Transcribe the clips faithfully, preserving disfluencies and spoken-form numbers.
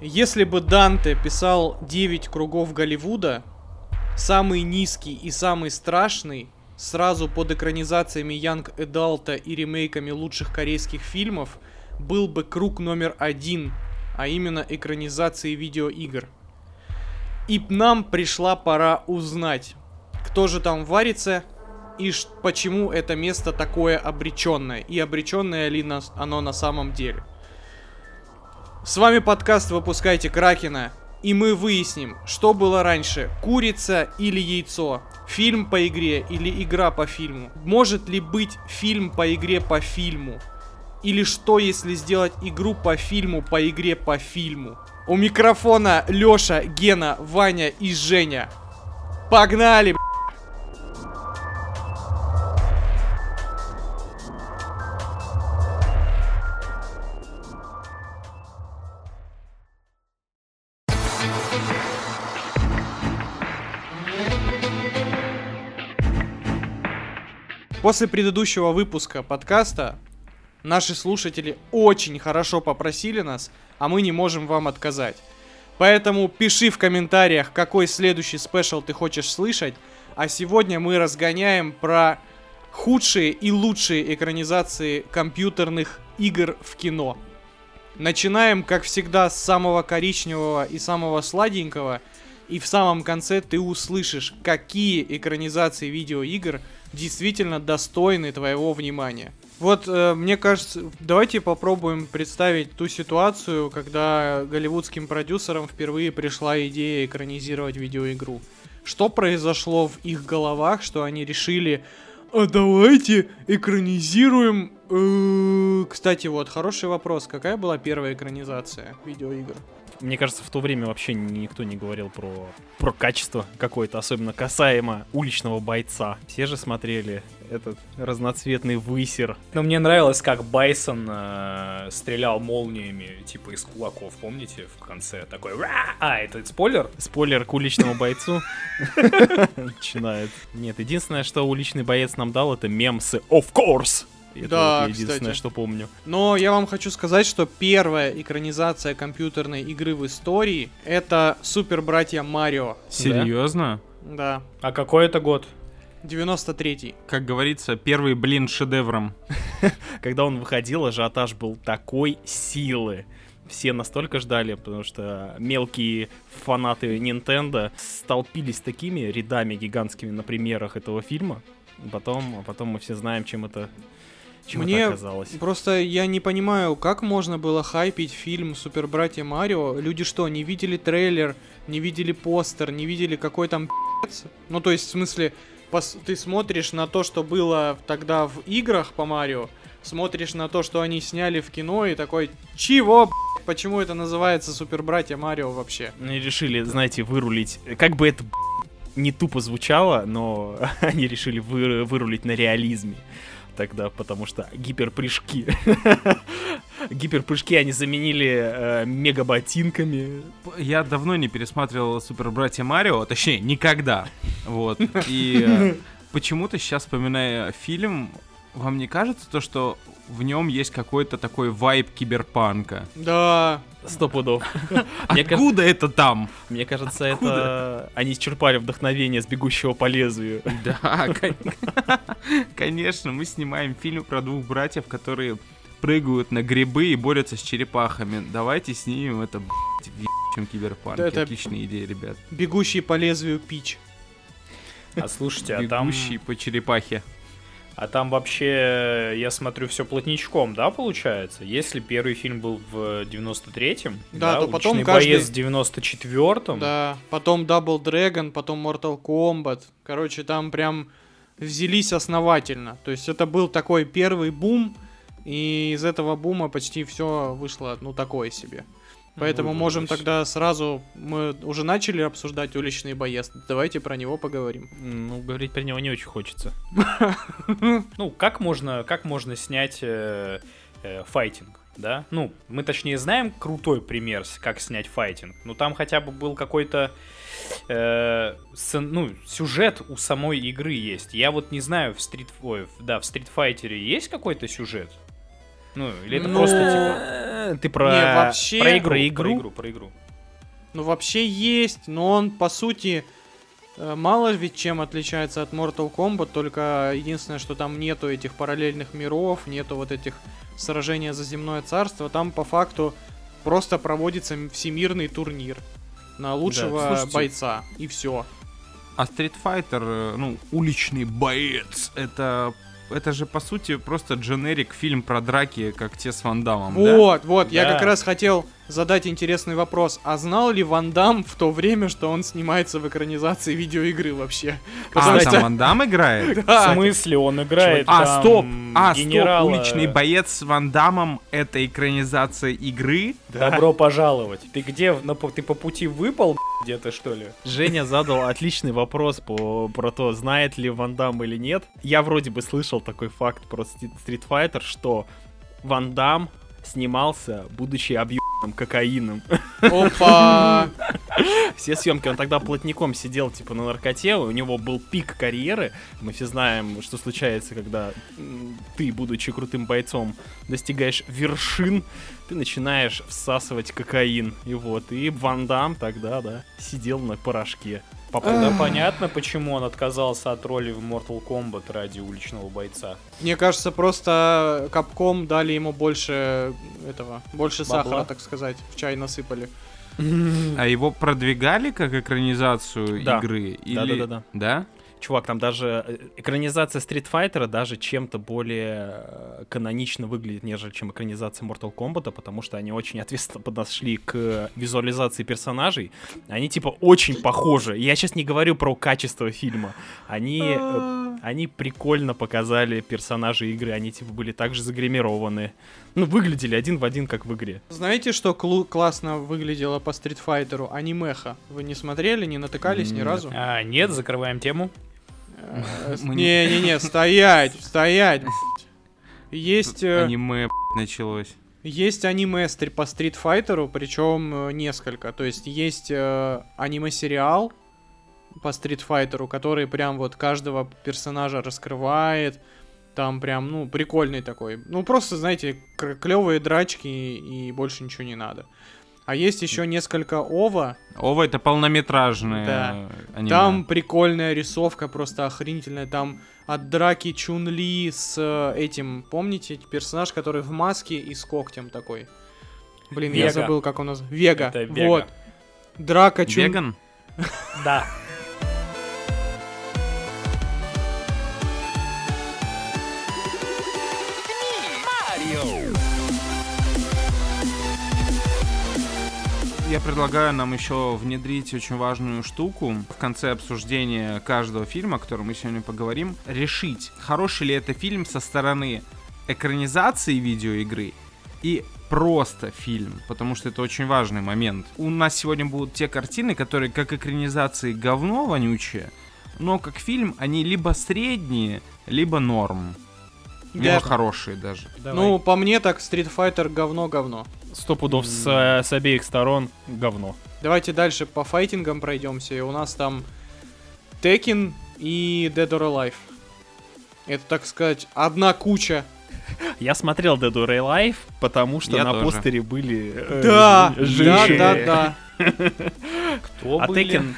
Если бы Данте писал девять кругов Голливуда, самый низкий и самый страшный, сразу под экранизациями Young Adult и ремейками лучших корейских фильмов, был бы круг номер один, а именно экранизации видеоигр. И нам пришла пора узнать, кто же там варится и ш- почему это место такое обреченное, и обреченное ли на- оно на самом деле. С вами подкаст «Выпускайте Кракена», и мы выясним, что было раньше, курица или яйцо, фильм по игре или игра по фильму, может ли быть фильм по игре по фильму, или что, если сделать игру по фильму по игре по фильму. У микрофона Лёша, Гена, Ваня и Женя. Погнали! После предыдущего выпуска подкаста наши слушатели очень хорошо попросили нас, а мы не можем вам отказать. Поэтому пиши в комментариях, какой следующий спешл ты хочешь слышать, а сегодня мы разгоняем про худшие и лучшие экранизации компьютерных игр в кино. Начинаем, как всегда, с самого коричневого и самого сладенького, и в самом конце ты услышишь, какие экранизации видеоигр действительно достойны твоего внимания. Вот, э, мне кажется, давайте попробуем представить ту ситуацию, когда голливудским продюсерам впервые пришла идея экранизировать видеоигру. Что произошло в их головах, что они решили: а давайте экранизируем... Э-э-э. Кстати, вот, хороший вопрос. Какая была первая экранизация видеоигр? Мне кажется, в то время вообще никто не говорил про, про качество какое-то, особенно касаемо уличного бойца. Все же смотрели этот разноцветный высер. Но мне нравилось, как Байсон э, стрелял молниями, типа из кулаков, помните, в конце такой... А, это спойлер? Спойлер к уличному бойцу. Начинает. Нет, единственное, что уличный боец нам дал, это мем с «Of course». Это да, вот единственное, кстати, что помню. Но я вам хочу сказать, что первая экранизация компьютерной игры в истории — это Супер Братья Марио. Серьезно? Да. А какой это год? девяносто третий. Как говорится, первый блин шедевром. Когда он выходил, ажиотаж был такой силы. Все настолько ждали, потому что мелкие фанаты Nintendo столпились такими рядами гигантскими на премьерах этого фильма. Потом, потом мы все знаем, чем это... Чего Мне просто я не понимаю, как можно было хайпить фильм «Супер Братья Марио». Люди что, не видели трейлер, не видели постер, не видели какой там пи***ц? Ну то есть, в смысле, пос- ты смотришь на то, что было тогда в играх по Марио, смотришь на то, что они сняли в кино, и такой: чего, б***ь, почему это называется «Супер Братья Марио» вообще? Они решили, знаете, вырулить, как бы это, б***ь, не тупо звучало, но они решили вы- вырулить на реализме. Тогда, потому что гиперпрыжки. Гиперпрыжки они заменили э, мегаботинками. Я давно не пересматривал Супер Братья Марио, точнее, никогда. Вот. И э, почему-то сейчас, вспоминая фильм, вам не кажется то, что в нем есть какой-то такой вайб киберпанка? Да. Сто пудов. Откуда это там? Мне кажется, это они исчерпали вдохновение с «Бегущего по лезвию». Да, конечно, мы снимаем фильм про двух братьев, которые прыгают на грибы и борются с черепахами. Давайте снимем это, блядь, в ебучем киберпанке. Отличная идея, ребят. «Бегущий по лезвию» пич. А слушайте, а там... «Бегущий по черепахе». А там вообще, я смотрю, все плотничком, да, получается? Если первый фильм был в девяносто третьем, да, да, то потом каждый... боец в девяносто четвёртом. Да, потом Double Dragon, потом Mortal Kombat. Короче, там прям взялись основательно. То есть это был такой первый бум, и из этого бума почти все вышло, ну, такое себе. Поэтому ну, можем тогда сразу... Мы уже начали обсуждать «Уличный боец». Давайте про него поговорим. Ну, говорить про него не очень хочется. Ну, как можно, как можно снять э, э, файтинг, да? Ну, мы точнее знаем крутой пример, как снять файтинг. Но там хотя бы был какой-то... Э, сцен, ну, сюжет у самой игры есть. Я вот не знаю, в стрит... Ой, да, в Street Fighter есть какой-то сюжет? Ну, или это ну... просто типа... Ты про... Не, вообще... про, игру, про, игру? про игру, про игру. Ну, вообще есть, но он, по сути, мало ведь чем отличается от Mortal Kombat, только единственное, что там нету этих параллельных миров, нету вот этих сражений за земное царство, там по факту просто проводится всемирный турнир на лучшего да. Слушайте, бойца, и все. А Street Fighter, ну, уличный боец, это... Это же, по сути, просто дженерик фильм про драки, как те с Ван Даммом, Вот, да? вот, да. я как раз хотел задать интересный вопрос. А знал ли Ван Дамм в то время, что он снимается в экранизации видеоигры вообще? Потому а, что... там Ван Дамм играет? Да. В смысле он играет там А, стоп, а, генерала... стоп, уличный боец с Ван Даммом — это экранизация игры? Да. Добро пожаловать. Ты где, ты по пути выпал, где-то, что ли? Женя задал отличный вопрос по... про то, знает ли Ван Дамм или нет. Я вроде бы слышал такой факт про Street Fighter, что Ван Дамм снимался, будучи объебанным кокаином. Опа! Все съемки, он тогда плотником сидел, типа, на наркоте, у него был пик карьеры. Мы все знаем, что случается, когда ты, будучи крутым бойцом, достигаешь вершин, ты начинаешь всасывать кокаин. И вот, и Ван Дамм тогда, да, сидел на порошке. Тогда понятно, почему он отказался от роли в Mortal Kombat ради уличного бойца. Мне кажется, просто Capcom дали ему больше этого, больше бабла, сахара, так сказать, в чай насыпали. А его продвигали как экранизацию да. игры? Да, или... да, да, да. Да? Чувак, там даже экранизация Street Fighter даже чем-то более канонично выглядит, нежели чем экранизация Mortal Kombat, потому что они очень ответственно подошли к визуализации персонажей. Они типа очень похожи. Я сейчас не говорю про качество фильма. Они, они прикольно показали персонажей игры. Они типа были также загримированы. Ну, выглядели один в один, как в игре. Знаете, что клу- классно выглядело по Street Fighter? Анимеха. Вы не смотрели, не натыкались ни разу? А, нет, закрываем тему. Не-не-не, стоять, стоять. Есть... Аниме, началось. Есть аниме по Street Fighter, причем несколько. То есть есть аниме-сериал по Street Fighter, который прям вот каждого персонажа раскрывает. Там прям, ну, прикольный такой. Ну, просто, знаете, клевые драчки и больше ничего не надо. А есть еще несколько ова. Ова — это полнометражные да. аниме. Там прикольная рисовка, просто охренительная. Там от драки Чунли с этим, помните, персонаж, который в маске и с когтем такой. Блин, Вега. Я забыл, как он называется. Вега. Это Вега. Вот. Драка Чун... Веган? Да. Я предлагаю нам еще внедрить очень важную штуку в конце обсуждения каждого фильма, о котором мы сегодня поговорим. Решить, хороший ли это фильм со стороны экранизации видеоигры и просто фильм, потому что это очень важный момент. У нас сегодня будут те картины, которые как экранизации говно вонючее, но как фильм они либо средние, либо норм. Либо хорошие даже. Давай. Ну, по мне так Street Fighter говно-говно. Сто пудов с, э, с обеих сторон говно. Давайте дальше по файтингам пройдемся. И у нас там Tekken и Dead or Alive. Это, так сказать, одна куча. Я смотрел Dead or Alive, потому что Я на тоже. постере были э, да, женщины. Да, да, да. Кто а были? Tekken...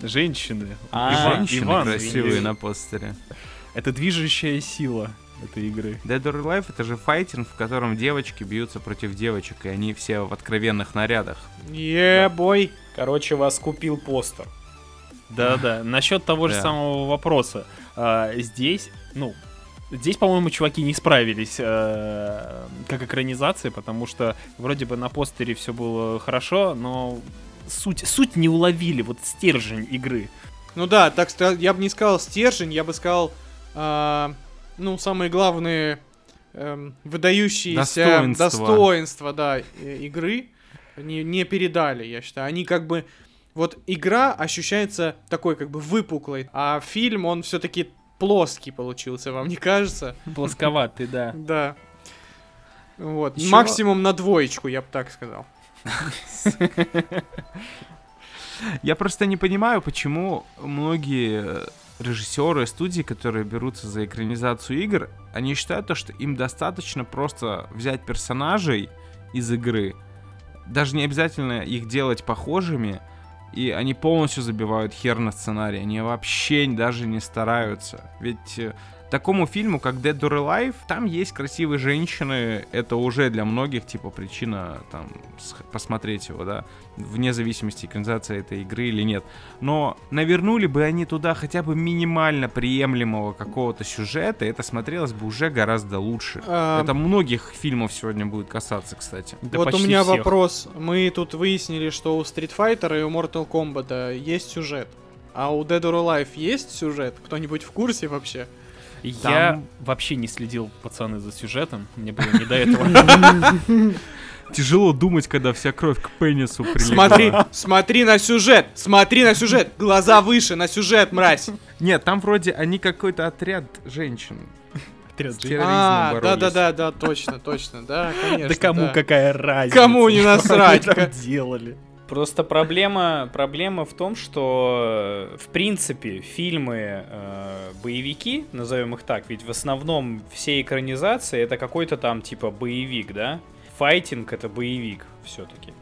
Женщины. А, женщины Иван, красивые Иван. на постере. Это движущая сила этой игры. Dead or Alive — это же файтинг, в котором девочки бьются против девочек, и они все в откровенных нарядах. Е-бой! Yeah, Короче, вас купил постер. Да-да, насчет того же самого вопроса. А, здесь, ну, здесь, по-моему, чуваки не справились а, как экранизации, потому что вроде бы на постере все было хорошо, но суть, суть не уловили, вот стержень игры. Ну да, так я бы не сказал стержень, я бы сказал... А, ну, самые главные эм, выдающиеся достоинства, достоинства да, игры не, не передали, я считаю. Они как бы... Вот игра ощущается такой как бы выпуклой, а фильм, он все-таки плоский получился, вам не кажется? Плосковатый, да. Да. Вот. Максимум на двоечку, я бы так сказал. Я просто не понимаю, почему многие режиссеры, студии, которые берутся за экранизацию игр, они считают то, что им достаточно просто взять персонажей из игры, даже не обязательно их делать похожими, и они полностью забивают хер на сценарий, они вообще даже не стараются. Ведь такому фильму, как Dead or Alive, там есть красивые женщины, это уже для многих, типа, причина там посмотреть его, да, вне зависимости, экранизация этой игры или нет. Но навернули бы они туда хотя бы минимально приемлемого какого-то сюжета, это смотрелось бы уже гораздо лучше. А... Это многих фильмов сегодня будет касаться, кстати. Да вот у меня всех. Вопрос. Мы тут выяснили, что у Street Fighter и у Mortal Kombat есть сюжет, а у Dead or Alive есть сюжет? Кто-нибудь в курсе вообще? Я Там... вообще не следил, пацаны, за сюжетом. Мне было не до этого. Тяжело думать, когда вся кровь к пенису прилипла. Смотри, смотри на сюжет, смотри на сюжет. Глаза выше, на сюжет, мразь. Нет, там вроде они какой-то отряд женщин. Отряд женщин. А, да-да-да, точно, точно, да, конечно. Да кому какая разница? Кому не насрать? Что они там делали? Просто проблема, проблема в том, что, в принципе, фильмы, э, боевики, назовем их так, ведь в основном все экранизации это какой-то там типа боевик, да? Файтинг — это боевик все-таки.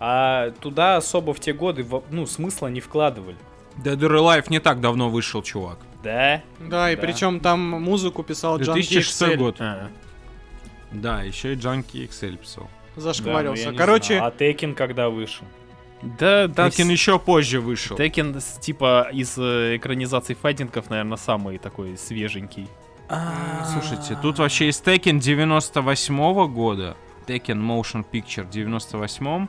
А туда особо в те годы, ну, смысла не вкладывали. Dead or Alive не так давно вышел, чувак. Да? Да, да. И причем там музыку писал Джанки две тысячи шестой год. А-а. Да, еще и Джанки икс эль писал. Зашкварился. Да, ну, короче... А Tekken когда вышел? Да, Tekken еще позже вышел. Tekken, типа, из э, экранизаций файтингов, наверное, самый такой свеженький. Слушайте, тут вообще есть Tekken девяносто восьмого года, Tekken Motion Picture в девяносто восьмом,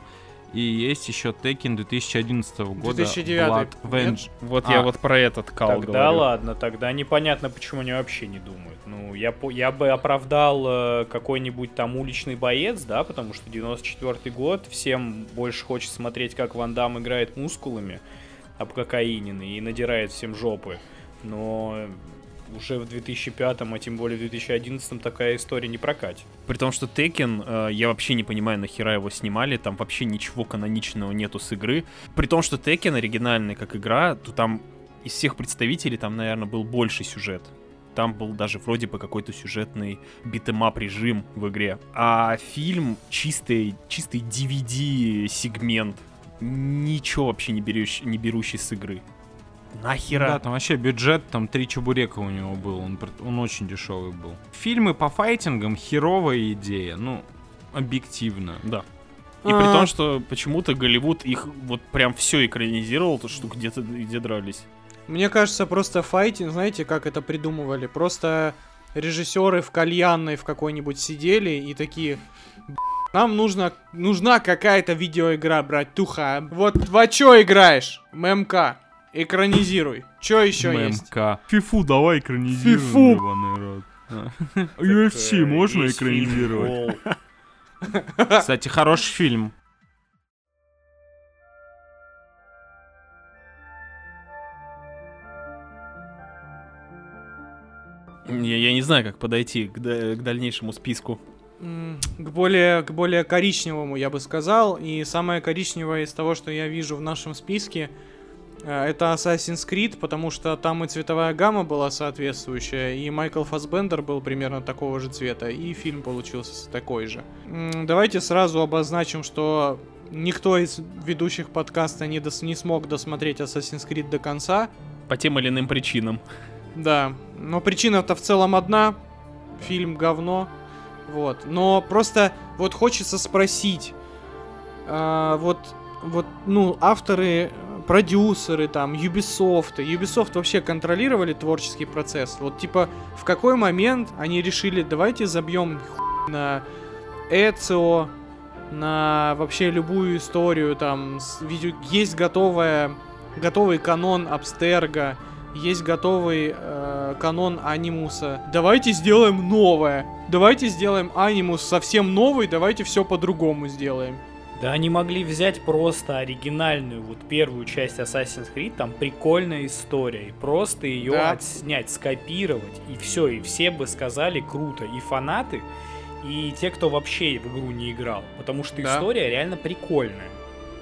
и есть еще Tekken две тысячи одиннадцатого года, Bloodrayne. Вот а, я вот про этот кал говорю. Тогда ладно, тогда непонятно, почему они вообще не думают. Ну, я, я бы оправдал какой-нибудь там уличный боец, да, потому что девяносто четвёртый год, всем больше хочется смотреть, как Ван Дамм играет мускулами обкокаинен и надирает всем жопы. Но... уже в две тысячи пятом, а тем более в две тысячи одиннадцатом такая история не прокатит. При том, что Tekken, э, я вообще не понимаю, нахера его снимали, там вообще ничего каноничного нету с игры. При том, что Tekken оригинальный как игра, то там из всех представителей там, наверное, был больше сюжет. Там был даже вроде бы какой-то сюжетный битэмап режим в игре. А фильм чистый, чистый ди ви ди-сегмент, ничего вообще не берущий, не берущий с игры. Нахера? Да, там вообще бюджет, там три чебурека у него был, он, он очень дешевый был. Фильмы по файтингам — херовая идея, ну, объективно. Да. И А-а-а. при том, что почему-то Голливуд их вот прям все экранизировал, то что где-то где дрались. Мне кажется, просто файтинг, знаете, как это придумывали? Просто режиссеры в кальянной в какой-нибудь сидели и такие... Нам нужно, нужна какая-то видеоигра, братуха. Вот во чё играешь? ММК. Экранизируй. Чё еще ММК. Есть? Фифу давай экранизируй. Фифу. ю эф си можно экранизировать? Кстати, хороший фильм. Я, я не знаю, как подойти к, к дальнейшему списку. К более, к более коричневому, я бы сказал. И самое коричневое из того, что я вижу в нашем списке, это Assassin's Creed, потому что там и цветовая гамма была соответствующая, и Майкл Фассбендер был примерно такого же цвета, и фильм получился такой же. Давайте сразу обозначим, что никто из ведущих подкаста не, дос- не смог досмотреть Assassin's Creed до конца. По тем или иным причинам. Да, но причина-то в целом одна. Фильм говно. Вот, но просто вот хочется спросить. А, вот, вот, ну, авторы... продюсеры, там, Ubisoft. Ubisoft вообще контролировали творческий процесс? Вот, типа, в какой момент они решили, давайте забьем хуй на Эцио, на вообще любую историю, там, с... есть готовая, готовый канон Абстерго, есть готовый э, канон Анимуса. Давайте сделаем новое. Давайте сделаем Анимус совсем новый, давайте все по-другому сделаем. Да они могли взять просто оригинальную вот первую часть Assassin's Creed, там прикольная история, и просто ее да. отснять, скопировать, и все, и все бы сказали круто, и фанаты, и те, кто вообще в игру не играл, потому что да. история реально прикольная.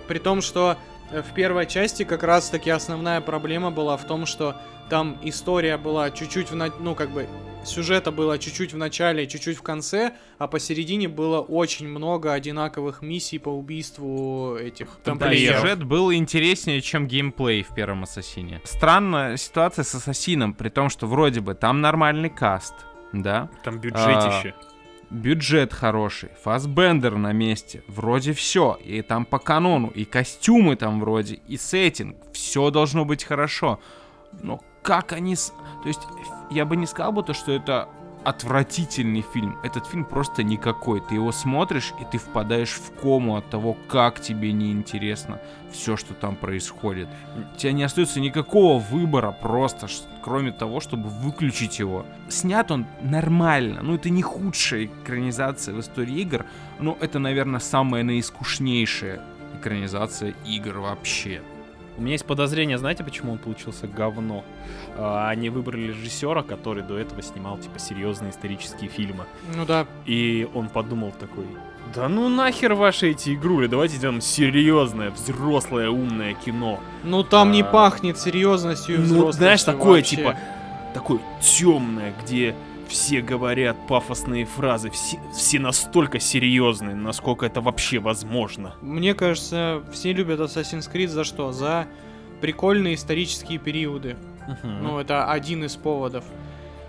При том, что в первой части как раз таки основная проблема была в том, что там история была чуть-чуть, в, ну как бы сюжета было чуть-чуть в начале, чуть-чуть в конце, а посередине было очень много одинаковых миссий по убийству этих тамплиеров. Да, сюжет был интереснее, чем геймплей в первом Ассасине. Странная ситуация с Ассасином, при том, что вроде бы там нормальный каст, да? Там бюджетище. А- Бюджет хороший, Фассбендер на месте, вроде все, и там по канону, и костюмы там вроде, и сеттинг, все должно быть хорошо. Но как они... С... То есть я бы не сказал бы то, что это отвратительный фильм. Этот фильм просто никакой. Ты его смотришь, и ты впадаешь в кому от того, как тебе неинтересно все, что там происходит. У тебя не остается никакого выбора просто, кроме того, чтобы выключить его. Снят он нормально. Ну, это не худшая экранизация в истории игр, но это, наверное, самая наискучнейшая экранизация игр вообще. У меня есть подозрение, знаете, почему он получился говно? А, они выбрали режиссера, который до этого снимал, типа, серьезные исторические фильмы. Ну да. И он подумал такой, да ну нахер ваши эти игрули, давайте сделаем серьезное, взрослое, умное кино. Ну там а... не пахнет серьезностью и взрослостью. Ну, знаешь, такое, вообще. Типа, такое темное, где... Все говорят пафосные фразы, все, все настолько серьезные, насколько это вообще возможно. Мне кажется, все любят Assassin's Creed за что? За прикольные исторические периоды. Uh-huh. Ну, это один из поводов.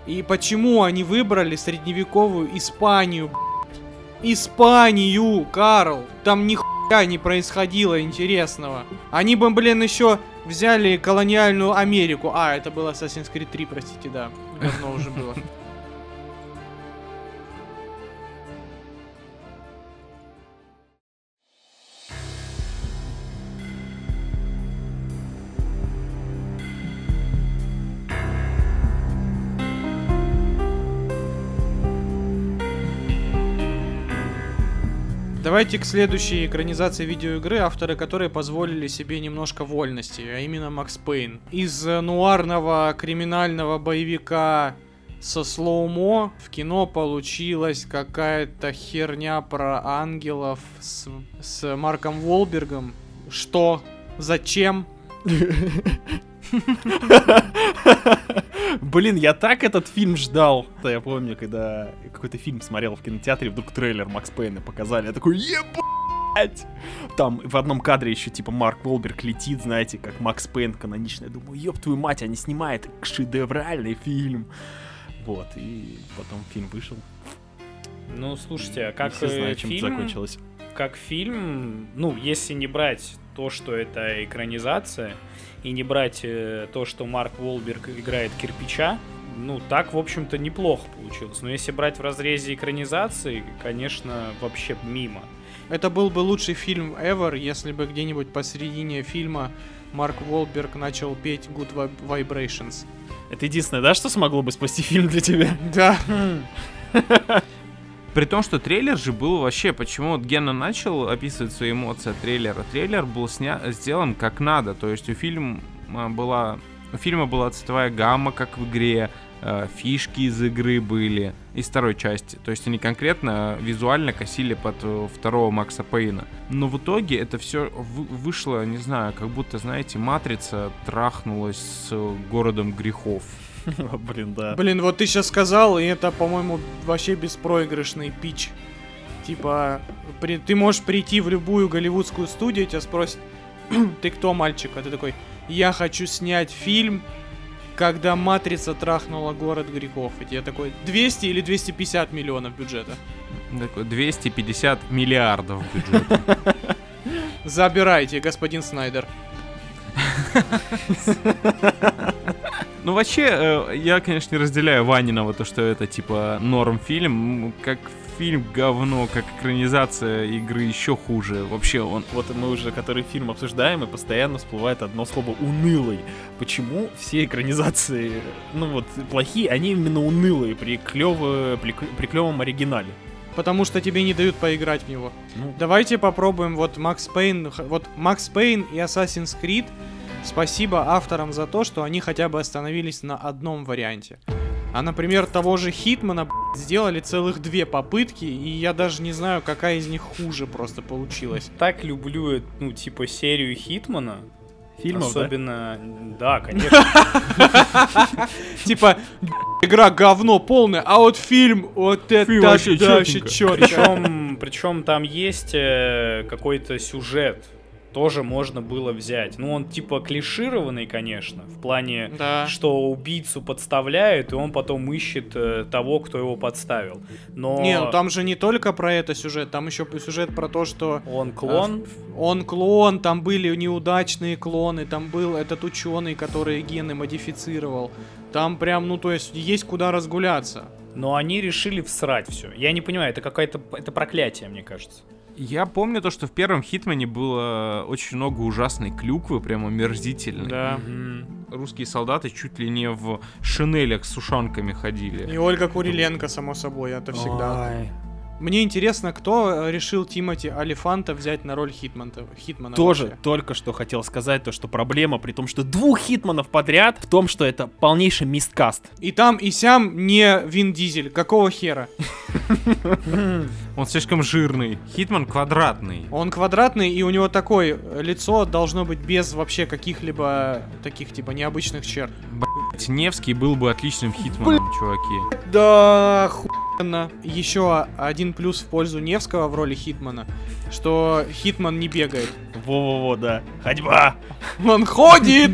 И почему они выбрали средневековую Испанию, б***ь? Испанию, Карл! Там нихуя не происходило интересного. Они бы, блин, еще взяли колониальную Америку. А, это был Assassin's Creed три, простите, да. Давно уже было. Давайте к следующей экранизации видеоигры, авторы которой позволили себе немножко вольности, а именно Макс Пейн. Из нуарного криминального боевика со слоумо в кино получилась какая-то херня про ангелов с, с Марком Волбергом. Что? Зачем? Блин, я так этот фильм ждал. Я помню, когда какой-то фильм смотрел в кинотеатре, вдруг трейлер Макс Пейна показали. Я такой, ебать! Там в одном кадре еще типа Марк Волберг летит, знаете, как Макс Пейн каноничный. Я думаю, еб твою мать, они снимают шедевральный фильм. Вот, и потом фильм вышел. Ну, слушайте, а как все знают, чем это закончилось. Как фильм, ну, если не брать то, что это экранизация, и не брать э, то, что Марк Уолберг играет кирпича, ну, так, в общем-то, неплохо получилось. Но если брать в разрезе экранизации, конечно, вообще мимо. Это был бы лучший фильм ever, если бы где-нибудь посередине фильма Марк Уолберг начал петь Good Vibrations. Это единственное, да, что смогло бы спасти фильм для тебя? Да. При том, что трейлер же был вообще... Почему вот Гена начал описывать свои эмоции от трейлера? Трейлер был сня... сделан как надо. То есть у фильма была... У фильма была цветовая гамма, как в игре. Э, фишки из игры были. Из второй части. То есть они конкретно визуально косили под второго Макса Пейна. Но в итоге это все вышло, не знаю, как будто, знаете, Матрица трахнулась с городом грехов. Блин, да. Блин, вот ты сейчас сказал, и это, по-моему, вообще беспроигрышный пич. Типа, при, ты можешь прийти в любую голливудскую студию, тебя спросят, ты кто, мальчик? А ты такой, я хочу снять фильм, когда Матрица трахнула город грехов. И тебе такой, двести или двести пятьдесят миллионов бюджета? Такой, двести пятьдесят миллиардов бюджета. Забирайте, господин Снайдер. Ну, вообще, я, конечно, не разделяю Ваниного, то, что это, типа, норм фильм. Как фильм говно, как экранизация игры еще хуже. Вообще, он... Вот мы уже который фильм обсуждаем, и постоянно всплывает одно слово «унылый». Почему все экранизации, ну вот, плохие, они именно унылые при, клёво, при, при клёвом оригинале? Потому что тебе не дают поиграть в него. Ну. Давайте попробуем вот Макс Пейн, вот Макс Пейн и Assassin's Creed. Спасибо авторам за то, что они хотя бы остановились на одном варианте. А, например, того же Хитмана, блядь, сделали целых две попытки, и я даже не знаю, какая из них хуже просто получилась. Так люблю, ну, типа, серию Хитмана. Фильмов, особенно, да, да, конечно. Типа, игра говно полное, а вот фильм, вот это вообще чётенько. Причем там есть какой-то сюжет, тоже можно было взять. Ну, он типа клишированный, конечно, в плане, да, что убийцу подставляют, и он потом ищет э, того, кто его подставил. Но... Не, ну там же не только про это сюжет, там еще сюжет про то, что... Он клон? Э, он клон, там были неудачные клоны, там был этот ученый, который гены модифицировал. Там прям, ну то есть, есть куда разгуляться. Но они решили всрать все. Я не понимаю, это какое-то это проклятие, мне кажется. Я помню то, что в первом Хитмане было очень много ужасной клюквы, прям омерзительной. Да. Угу. Русские солдаты чуть ли не в шинелях с ушанками ходили. И Ольга Куриленко, само собой, это всегда. Ой. Мне интересно, кто решил Тимоти Олифанта взять на роль Хитмана. Хитмана тоже вообще. Только что хотел сказать то, что проблема при том, что двух Хитманов подряд, в том, что это полнейший мисткаст. И там, и сям не Вин Дизель. Какого хера? Он слишком жирный. Хитман квадратный. Он квадратный, и у него такое лицо должно быть без вообще каких-либо таких типа необычных черт. Блять, Невский был бы отличным Хитманом, чуваки. Да, хуйно. Еще один плюс в пользу Невского в роли Хитмана, что Хитман не бегает. Во-во-во, да. Ходьба! Он ходит!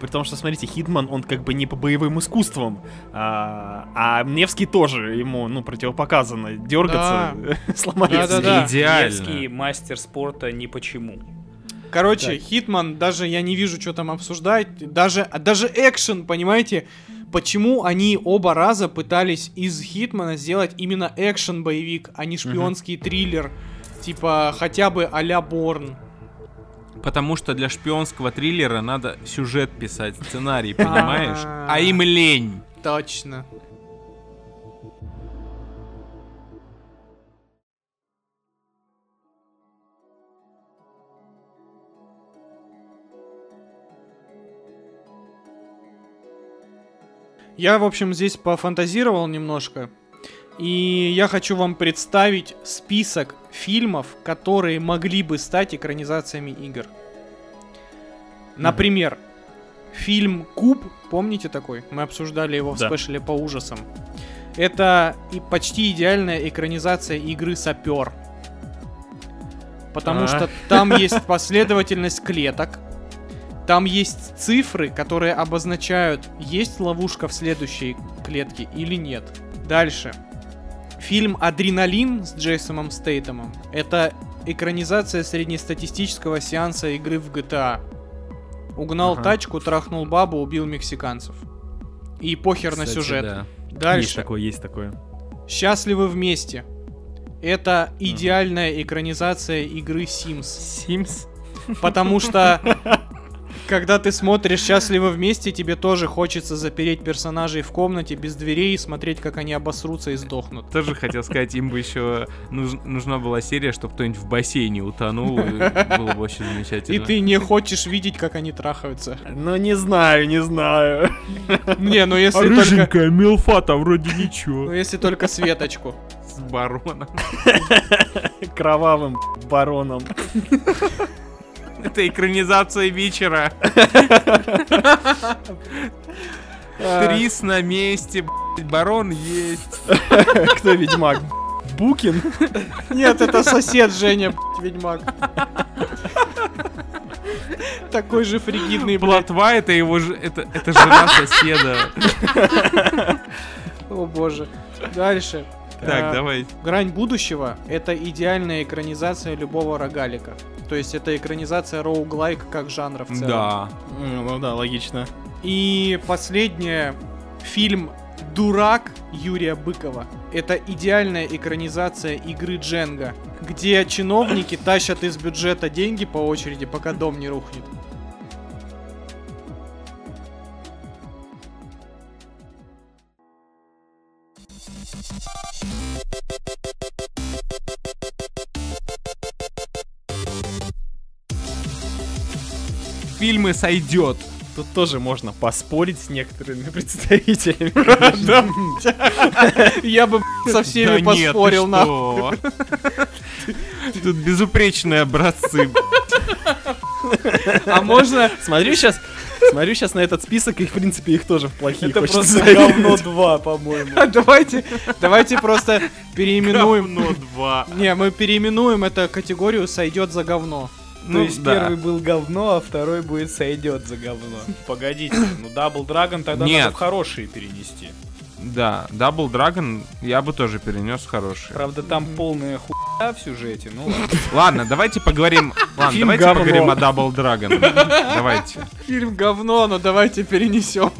При том, что, смотрите, Хитман, он как бы не по боевым искусствам, а, а Невский тоже ему, ну, противопоказано дергаться, да. Сломались. Да, да, да. Идеально. Невский мастер спорта ни почему. Короче, так. Хитман, даже я не вижу, что там обсуждать, даже, даже экшен, понимаете, почему они оба раза пытались из Хитмана сделать именно экшен-боевик, а не шпионский mm-hmm. триллер, типа хотя бы а-ля Борн. Потому что для шпионского триллера надо сюжет писать, сценарий, понимаешь? А им лень. Точно. Я, в общем, здесь пофантазировал немножко, и я хочу вам представить список фильмов, которые могли бы стать экранизациями игр. Например, фильм «Куб», помните такой? Мы обсуждали его в да. спешле по ужасам. Это и почти идеальная экранизация игры «Сапер», потому а-а-а. что там есть последовательность клеток. Там есть цифры, которые обозначают, есть ловушка в следующей клетке или нет. Дальше. Фильм «Адреналин» с Джейсоном Стейтемом. Это экранизация среднестатистического сеанса игры в джи ти эй. Угнал ага. тачку, трахнул бабу, убил мексиканцев. И похер, кстати, на сюжет. Да. Дальше. Есть такое, есть такое. «Счастливы вместе». Это идеальная ага. экранизация игры Sims. Sims? Потому что... Когда ты смотришь «Счастливы вместе», тебе тоже хочется запереть персонажей в комнате без дверей и смотреть, как они обосрутся и сдохнут. Тоже хотел сказать, им бы еще нуж- нужна была серия, чтобы кто-нибудь в бассейне утонул, и было бы очень замечательно. И ты не хочешь видеть, как они трахаются. Ну, не знаю, не знаю. Не, ну если а только... Рыженькая милфа-то вроде ничего. Ну, если только Светочку. С бароном. Кровавым бароном. Это экранизация вечера. Трис на месте, барон есть. Кто ведьмак? Букин? Нет, это сосед Женя, ведьмак. Такой же фригидный. Блатва, это его, это это жена соседа. О боже. Дальше. Так, а, давай. «Грань будущего» — это идеальная экранизация любого рогалика. То есть это экранизация роуглайк как жанра в целом. Да, ну да, логично. И последнее. Фильм «Дурак» Юрия Быкова. Это идеальная экранизация игры Дженга, где чиновники тащат из бюджета деньги по очереди, пока дом не рухнет. Фильмы сойдет. Тут тоже можно поспорить с некоторыми представителями. Я бы со всеми поспорил, нахуй. Тут безупречные образцы. А можно... Смотрю сейчас... Смотрю сейчас на этот список, и в принципе их тоже в плохие. Это просто говно два, по-моему. А давайте, давайте просто переименуем. Говно два. Не, мы переименуем эту категорию «Сойдет за говно». Ну, то есть да. Первый был говно, а второй будет «Сойдет за говно». Погодите, ну Double Dragon тогда Нет. надо в хорошие перенести. Да, Double Dragon я бы тоже перенес в хорошие. Правда, там mm-hmm. полная хуйня в сюжете, ну ладно. Ладно, давайте поговорим. Ладно, давайте поговорим о Double Dragon. Давайте. Фильм говно, но давайте перенесем.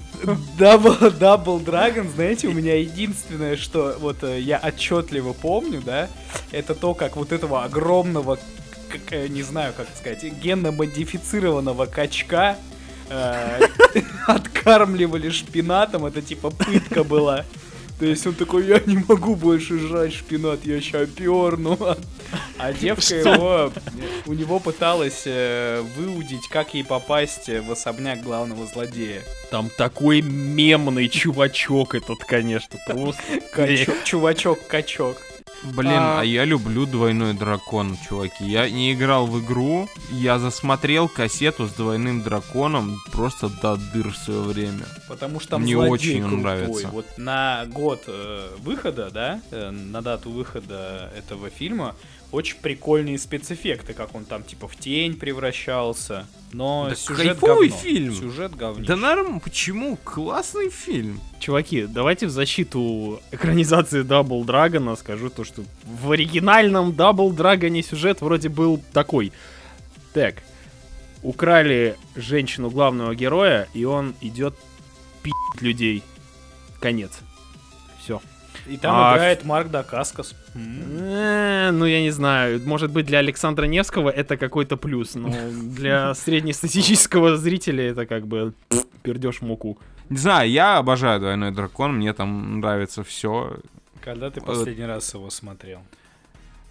Double, Double Dragon, знаете, у меня единственное, что вот я отчетливо помню, да, это то, как вот этого огромного, как, не знаю, как сказать, генно-модифицированного качка откармливали шпинатом, это типа пытка была. То есть он такой: я не могу больше жрать шпинат, я ща перну. А девка его, у него пыталась выудить, как ей попасть в особняк главного злодея. Там такой мемный чувачок этот, конечно, просто. Чувачок-качок. Блин, а... а я люблю «Двойной дракон», чуваки. Я не играл в игру, я засмотрел кассету с «Двойным драконом» просто до дыр в свое время. Потому что там мне очень крутой. Нравится. Вот на год э, выхода, да, э, на дату выхода этого фильма очень прикольные спецэффекты, как он там типа в тень превращался. Но да сюжет говно. Фильм. Сюжет говнище. Да норм, почему? Классный фильм. Чуваки, давайте в защиту экранизации Double Dragon скажу то, что в оригинальном Double Dragon сюжет вроде был такой. Так, украли женщину главного героя, и он идет пи***ть людей. Конец. Все. И там а... играет Марк Дакаскас. Э, ну, я не знаю. Может быть, для Александра Невского это какой-то плюс, но для среднестатистического зрителя это как бы пердёж муку. Не знаю, я обожаю «Двойной дракон», мне там нравится все. Когда ты последний вот. раз его смотрел?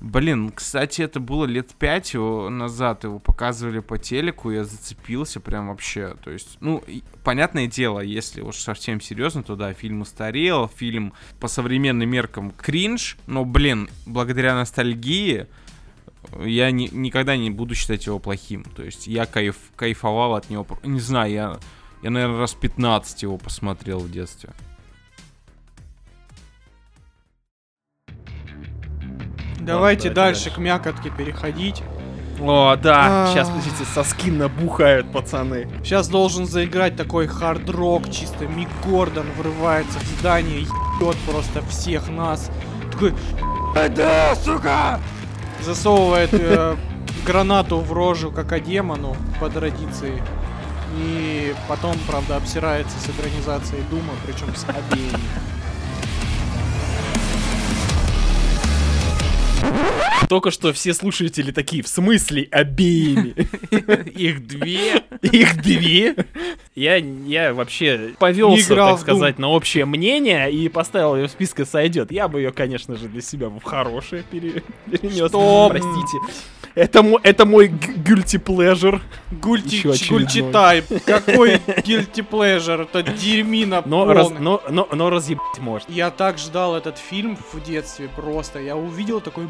Блин, кстати, это было лет пять назад, его показывали по телеку, я зацепился прям вообще, то есть, ну, понятное дело, если уж совсем серьезно, то да, фильм устарел, фильм по современным меркам кринж, но, блин, благодаря ностальгии я ни- никогда не буду считать его плохим, то есть я кайф, кайфовал от него, не знаю, я, я, наверное, раз пятнадцать его посмотрел в детстве. Давайте да, дальше, дальше к мякотке переходить. О, да. А-а-а. Сейчас, смотрите, соски набухают, пацаны. Сейчас должен заиграть такой хард-рок, чисто Мик Гордон врывается в здание, ебет просто всех нас. Такой, да, сука! Засовывает э, гранату в рожу, как Академону, по традиции. И потом, правда, обсирается с экранизацией Дума, причем с обеими. Только что все слушатели такие: в смысле обеими? Их две? Их две? Я, я вообще повелся, так сказать, на общее мнение и поставил ее в список «Сойдет». Я бы ее, конечно же, для себя в хорошее пере... перенес. Что? Простите. Это, это мой guilty pleasure. Guilty тайп. Какой guilty pleasure? Это дерьмина полная. Но, но, но разъебать может. Я так ждал этот фильм в детстве просто. Я увидел такой...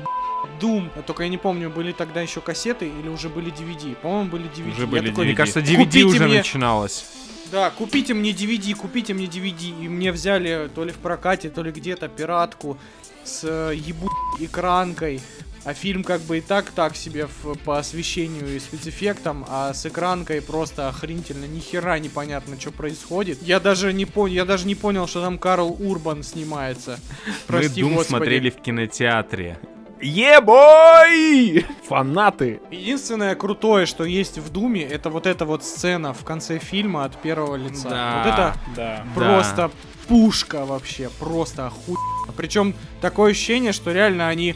Doom. Только я не помню, были тогда еще кассеты или уже были ди ви ди. По-моему, были ди ви ди. Уже я были такой, ди ви ди. Мне кажется, ди ви ди купите уже мне... начиналось. Да, купите мне ди ви ди, купите мне ди ви ди. И мне взяли то ли в прокате, то ли где-то пиратку с ебу... экранкой. А фильм как бы и так так себе в... по освещению и спецэффектам, а с экранкой просто охренительно нихера непонятно, что происходит. Я даже не понял, я даже не понял, что там Карл Урбан снимается. Прости, мы Doom господи. Смотрели в кинотеатре. Ебой! Yeah, фанаты! Единственное крутое, что есть в Думе, это вот эта вот сцена в конце фильма от первого лица. Да, вот это да, просто да. Пушка вообще, просто охуенно. Причем такое ощущение, что реально они...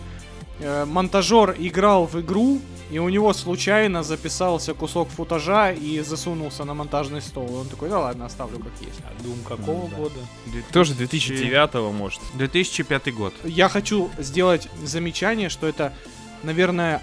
Э, монтажер играл в игру, и у него случайно записался кусок футажа и засунулся на монтажный стол. И он такой: да ладно, оставлю как есть. А Doom какого mm, да. года? Тоже две тысячи девятого, может. две тысячи пятый год. Я хочу сделать замечание, что это, наверное,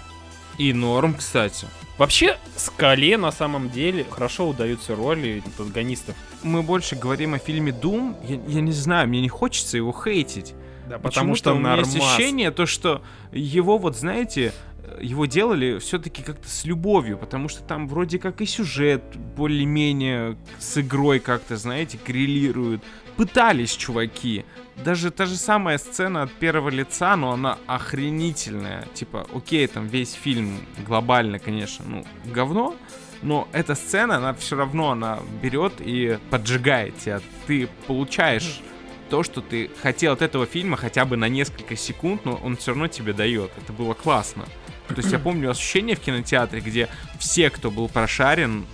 И норм, кстати. Вообще, Скале на самом деле хорошо удаются роли антагонистов. Мы больше говорим о фильме Doom. Я, я не знаю, мне не хочется его хейтить. Да, потому что у меня нормас. Есть ощущение, то, что его, вот знаете, его делали все-таки как-то с любовью, потому что там вроде как и сюжет более-менее с игрой как-то, знаете, коррелирует. Пытались чуваки. Даже та же самая сцена от первого лица, но она охренительная. Типа, окей, там весь фильм глобально, конечно, ну, говно, но эта сцена, она все равно, она берет и поджигает тебя. Ты получаешь то, что ты хотел от этого фильма хотя бы на несколько секунд, но он все равно тебе дает. Это было классно. То есть я помню ощущение в кинотеатре, где все, кто был прошарен,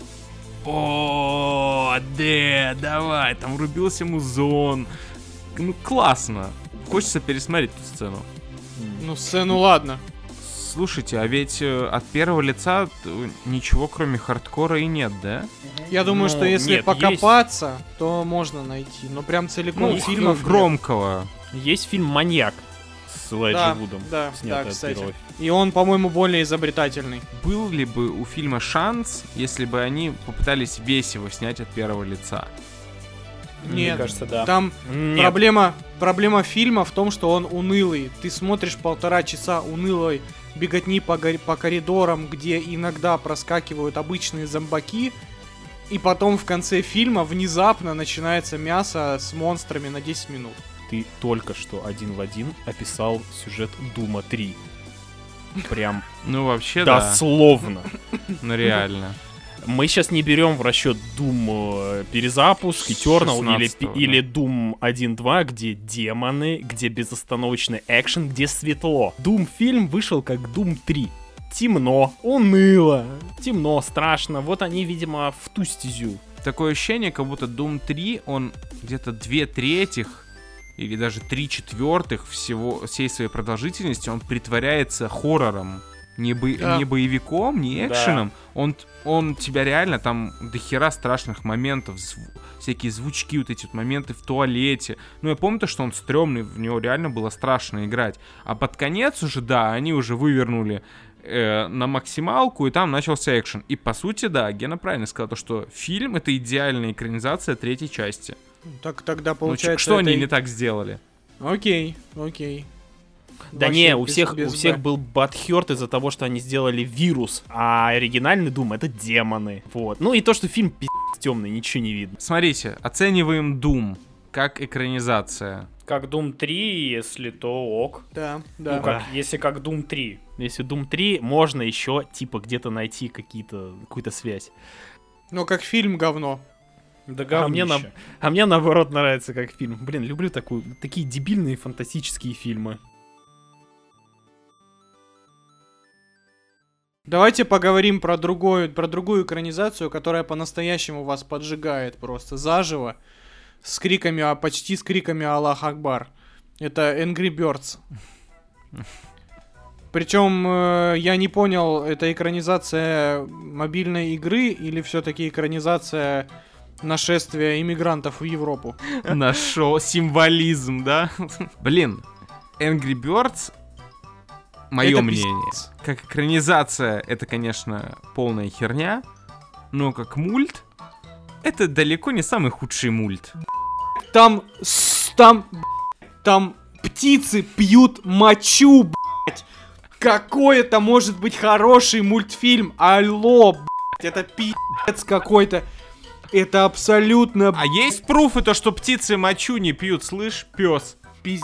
о, да, давай, там рубился музон. Ну, классно. Хочется пересмотреть эту сцену. Ну, сцену ладно. Слушайте, а ведь от первого лица ничего кроме хардкора и нет, да? Я думаю, ну, что если нет, покопаться, есть. То можно найти. Но прям целиком ну, фильма громкого. Есть фильм «Маньяк» с Элайджей да, Вудом. Да, да, кстати. Первого. И он, по-моему, более изобретательный. Был ли бы у фильма шанс, если бы они попытались весь его снять от первого лица? Нет, мне кажется, да. Там Нет. проблема проблема фильма в том, что он унылый. Ты смотришь полтора часа унылой беготни по, гор- по коридорам, где иногда проскакивают обычные зомбаки, и потом в конце фильма внезапно начинается мясо с монстрами на десять минут. Ты только что один в один описал сюжет Дума три. Прям ну вообще дословно. Ну реально. Мы сейчас не берем в расчет Doom перезапуск, Eternal или, да. или Doom один два, где демоны, где безостановочный экшен, где светло. Doom фильм вышел как Doom три. Темно, уныло, темно, страшно. Вот они, видимо, в ту стезю. Такое ощущение, как будто Doom три, он где-то две третьих или даже три четвертых всего, всей своей продолжительности, он притворяется хоррором. Не, бо... да. не боевиком, не экшеном. Да. Он, он тебя реально там до хера страшных моментов, зв... всякие звучки, вот эти вот моменты в туалете. Ну, я помню то, что он стрёмный, в него реально было страшно играть. А под конец уже, да, они уже вывернули э, на максималку, и там начался экшен. И, по сути, да, Гена правильно сказал, то, что фильм — это идеальная экранизация третьей части. Так тогда получается... Ну, что это... они не так сделали? Окей, окей. Да вообще не, у всех, без, без у всех был бадхёрт из-за того, что они сделали вирус, а оригинальный Doom — это демоны. Вот. Ну и то, что фильм пи***ц темный, ничего не видно. Смотрите, оцениваем Doom как экранизация. Как Doom три, если то ок. Да, да. Ну, как, да. Если как Doom три. Если Doom три, можно еще типа где-то найти какие-то, какую-то связь. Но как фильм говно. Да а, мне на... а мне наоборот нравится как фильм. Блин, люблю такую... такие дебильные фантастические фильмы. Давайте поговорим про другую, про другую экранизацию, которая по-настоящему вас поджигает просто заживо, с криками, а почти с криками «Аллах Акбар». Это Angry Birds. Причем, э, я не понял, это экранизация мобильной игры или все-таки экранизация нашествия иммигрантов в Европу? Нашел символизм, да? Блин, Angry Birds... Мое это мнение. Пиздец. Как экранизация, это, конечно, полная херня, но как мульт, это далеко не самый худший мульт. Там, там, там птицы пьют мочу, блять. Какой это может быть хороший мультфильм? Алло, блять, это пиздец какой-то. Это абсолютно... Блять. А есть пруфы то, что птицы мочу не пьют, слышь, пёс? Пиздец.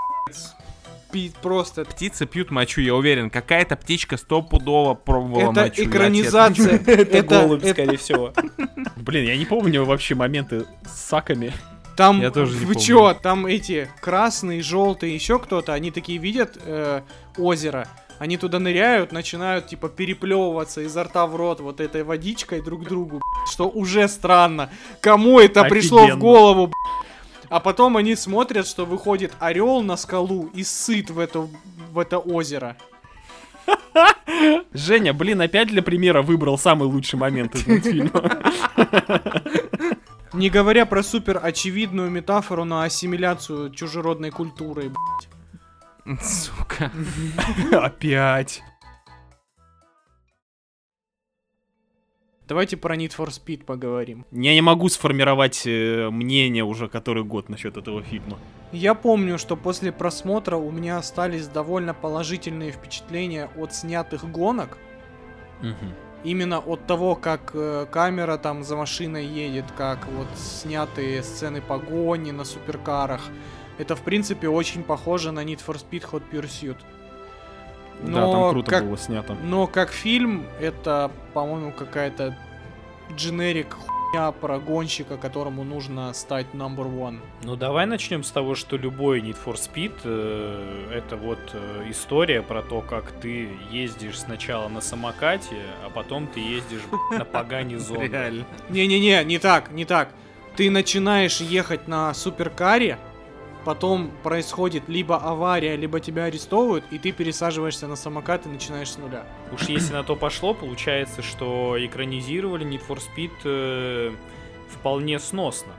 Пи- просто птицы пьют мочу, я уверен. Какая-то птичка стопудово пробовала это мочу. Это экранизация. Это голубь, скорее всего. Блин, я не помню вообще моменты с саками. Там, вы чё, там эти красные, желтые, еще кто-то, они такие видят озеро, они туда ныряют, начинают типа переплевываться изо рта в рот вот этой водичкой друг другу, что уже странно. Кому это пришло в голову, блядь? А потом они смотрят, что выходит орел на скалу и сыт в это, в это озеро. Женя, блин, опять для примера выбрал самый лучший момент из мультфильма. Не говоря про супер очевидную метафору на ассимиляцию чужеродной культуры, блять. Сука. Опять. Давайте про Need for Speed поговорим. Я не могу сформировать мнение уже который год насчет этого фильма. Я помню, что после просмотра у меня остались довольно положительные впечатления от снятых гонок. Угу. Именно от того, как э, камера там за машиной едет, как вот снятые сцены погони на суперкарах. Это, в принципе, очень похоже на Need for Speed Hot Pursuit. Но да, там круто как, было снято. Но как фильм, это, по-моему, какая-то дженерик хуйня про гонщика, которому нужно стать number one. Ну, давай начнем с того, что любой Need for Speed э, это вот э, история про то, как ты ездишь сначала на самокате, а потом ты ездишь на погане зоны. Реально. Не-не-не, не так, не так. Ты начинаешь ехать на суперкаре, потом происходит либо авария, либо тебя арестовывают, и ты пересаживаешься на самокат и начинаешь с нуля. Уж если на то пошло, получается, что экранизировали Need for Speed э, вполне сносно.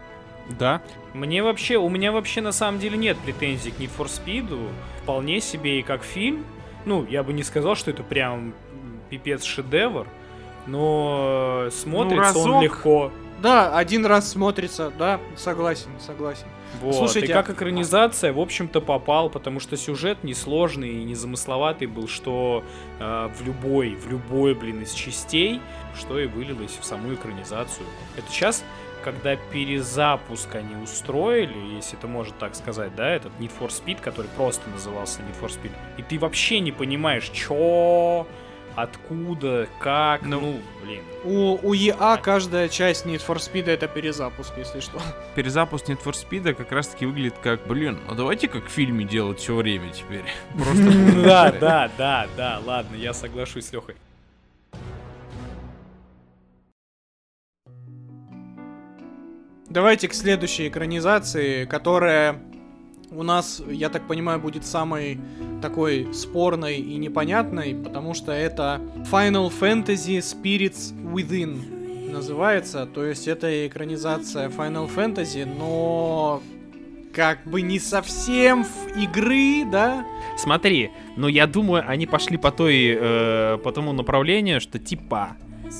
Да. Мне вообще, у меня вообще на самом деле нет претензий к Need for Speed. Вполне себе и как фильм. Ну, я бы не сказал, что это прям пипец шедевр, но смотрится ну, он легко. Да, один раз смотрится, да, согласен, согласен. Вот, слушайте, и как экранизация, в общем-то, попал, потому что сюжет несложный и незамысловатый был, что э, в любой, в любой, блин, из частей, что и вылилось в саму экранизацию. Это сейчас, когда перезапуск они устроили, если это можно так сказать, да, этот Need for Speed, который просто назывался Need for Speed, и ты вообще не понимаешь, чё... Откуда, как, ну, ну блин. У, у и а каждая часть Need for Speed это перезапуск, если что. Перезапуск Need for Speed как раз таки выглядит как, блин, а давайте как в фильме делать все время теперь. Просто. Да, да, да, да, ладно, я соглашусь с Лехой. Давайте к следующей экранизации, которая у нас, я так понимаю, будет самой такой спорной и непонятной, потому что это Final Fantasy Spirits Within называется, то есть это экранизация Final Fantasy, но как бы не совсем в игры, да? Смотри, ну я думаю, они пошли по, той, э, по тому направлению, что типа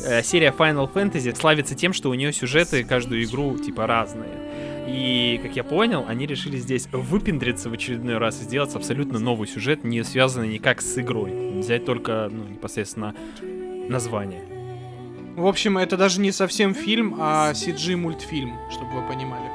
э, серия Final Fantasy славится тем, что у нее сюжеты каждую игру типа разные. И, как я понял, они решили здесь выпендриться в очередной раз и сделать абсолютно новый сюжет, не связанный никак с игрой. Взять только, ну, непосредственно название. В общем, это даже не совсем фильм, а си джи-мультфильм, чтобы вы понимали.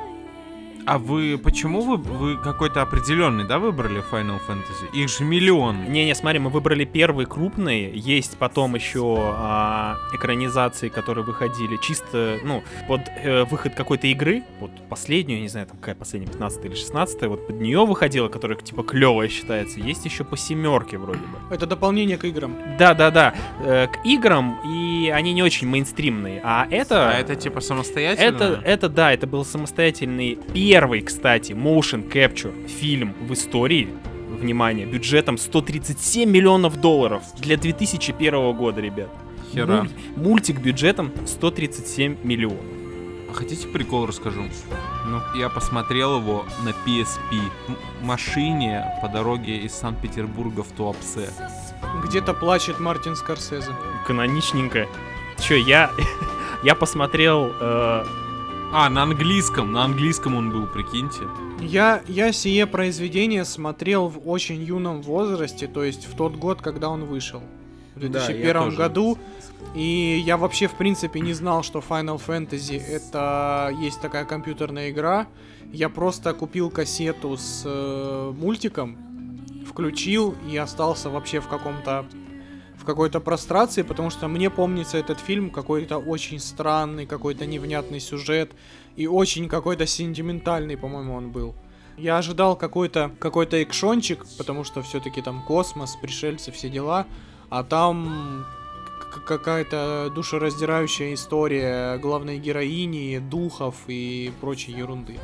А вы, почему вы, вы какой-то определенный, да, выбрали Final Fantasy? Их же миллион. Не-не, смотри, мы выбрали первый крупный, есть потом еще а, экранизации, которые выходили чисто, ну, под э, выход какой-то игры, вот последнюю, я не знаю, там какая последняя, пятнадцатая или шестнадцатая, вот под нее выходила, которая типа клевая считается, есть еще по семерке вроде бы. Это дополнение к играм. Да-да-да, э, к играм, и они не очень мейнстримные, а это... А это типа самостоятельно? Это, это да, это был самостоятельный первый. Первый, кстати, motion capture фильм в истории, внимание, бюджетом сто тридцать семь миллионов долларов для две тысячи первого года, ребят. Хера. Муль- мультик бюджетом сто тридцать семь миллионов. А хотите прикол расскажу? Ну, я посмотрел его на пи эс пи в машине по дороге из Санкт-Петербурга в Туапсе. Где-то плачет Мартин Скорсезе. Каноничненько. Че, я, я посмотрел... Э- А, на английском, на английском он был, прикиньте. Я, я сие произведение смотрел в очень юном возрасте, то есть в тот год, когда он вышел, в две тысячи первом да, году. И я вообще, в принципе, не знал, что Final Fantasy это есть такая компьютерная игра. Я просто купил кассету с э, мультиком, включил и остался вообще в каком-то... какой-то прострации, потому что мне помнится этот фильм какой-то очень странный, какой-то невнятный сюжет и очень какой-то сентиментальный, по-моему, он был. Я ожидал какой-то, какой-то экшончик, потому что все-таки там космос, пришельцы, все дела, а там какая-то душераздирающая история главной героини, духов и прочей ерунды.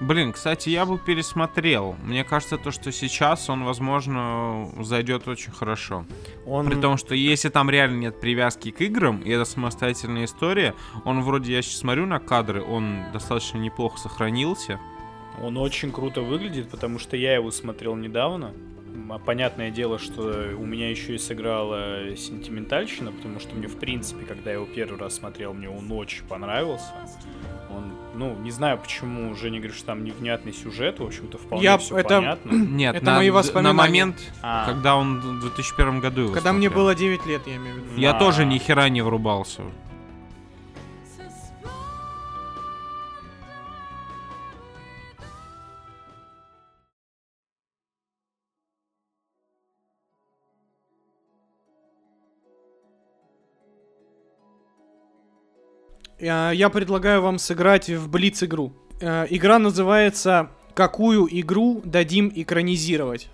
Блин, кстати, я бы пересмотрел. Мне кажется, то, что сейчас он, возможно, зайдет очень хорошо. Он... При том, что если там реально нет привязки к играм, и это самостоятельная история, он вроде, я сейчас смотрю на кадры, он достаточно неплохо сохранился. Он очень круто выглядит, потому что я его смотрел недавно. понятное дело, что у меня еще и сыграла сентиментальщина, потому что мне, в принципе, когда я его первый раз смотрел, мне он очень понравился. Он, ну, не знаю, почему Женя говорит, что там невнятный сюжет, в общем-то, вполне я, все это... понятно. Нет, это на, мои воспоминания. На момент, а. когда он в две тысячи первом году его Когда смотрел. Мне было девять лет, я имею в виду. Я а. тоже ни хера не врубался. Я предлагаю вам сыграть в Блиц-игру. Игра называется «Какую игру дадим экранизировать?».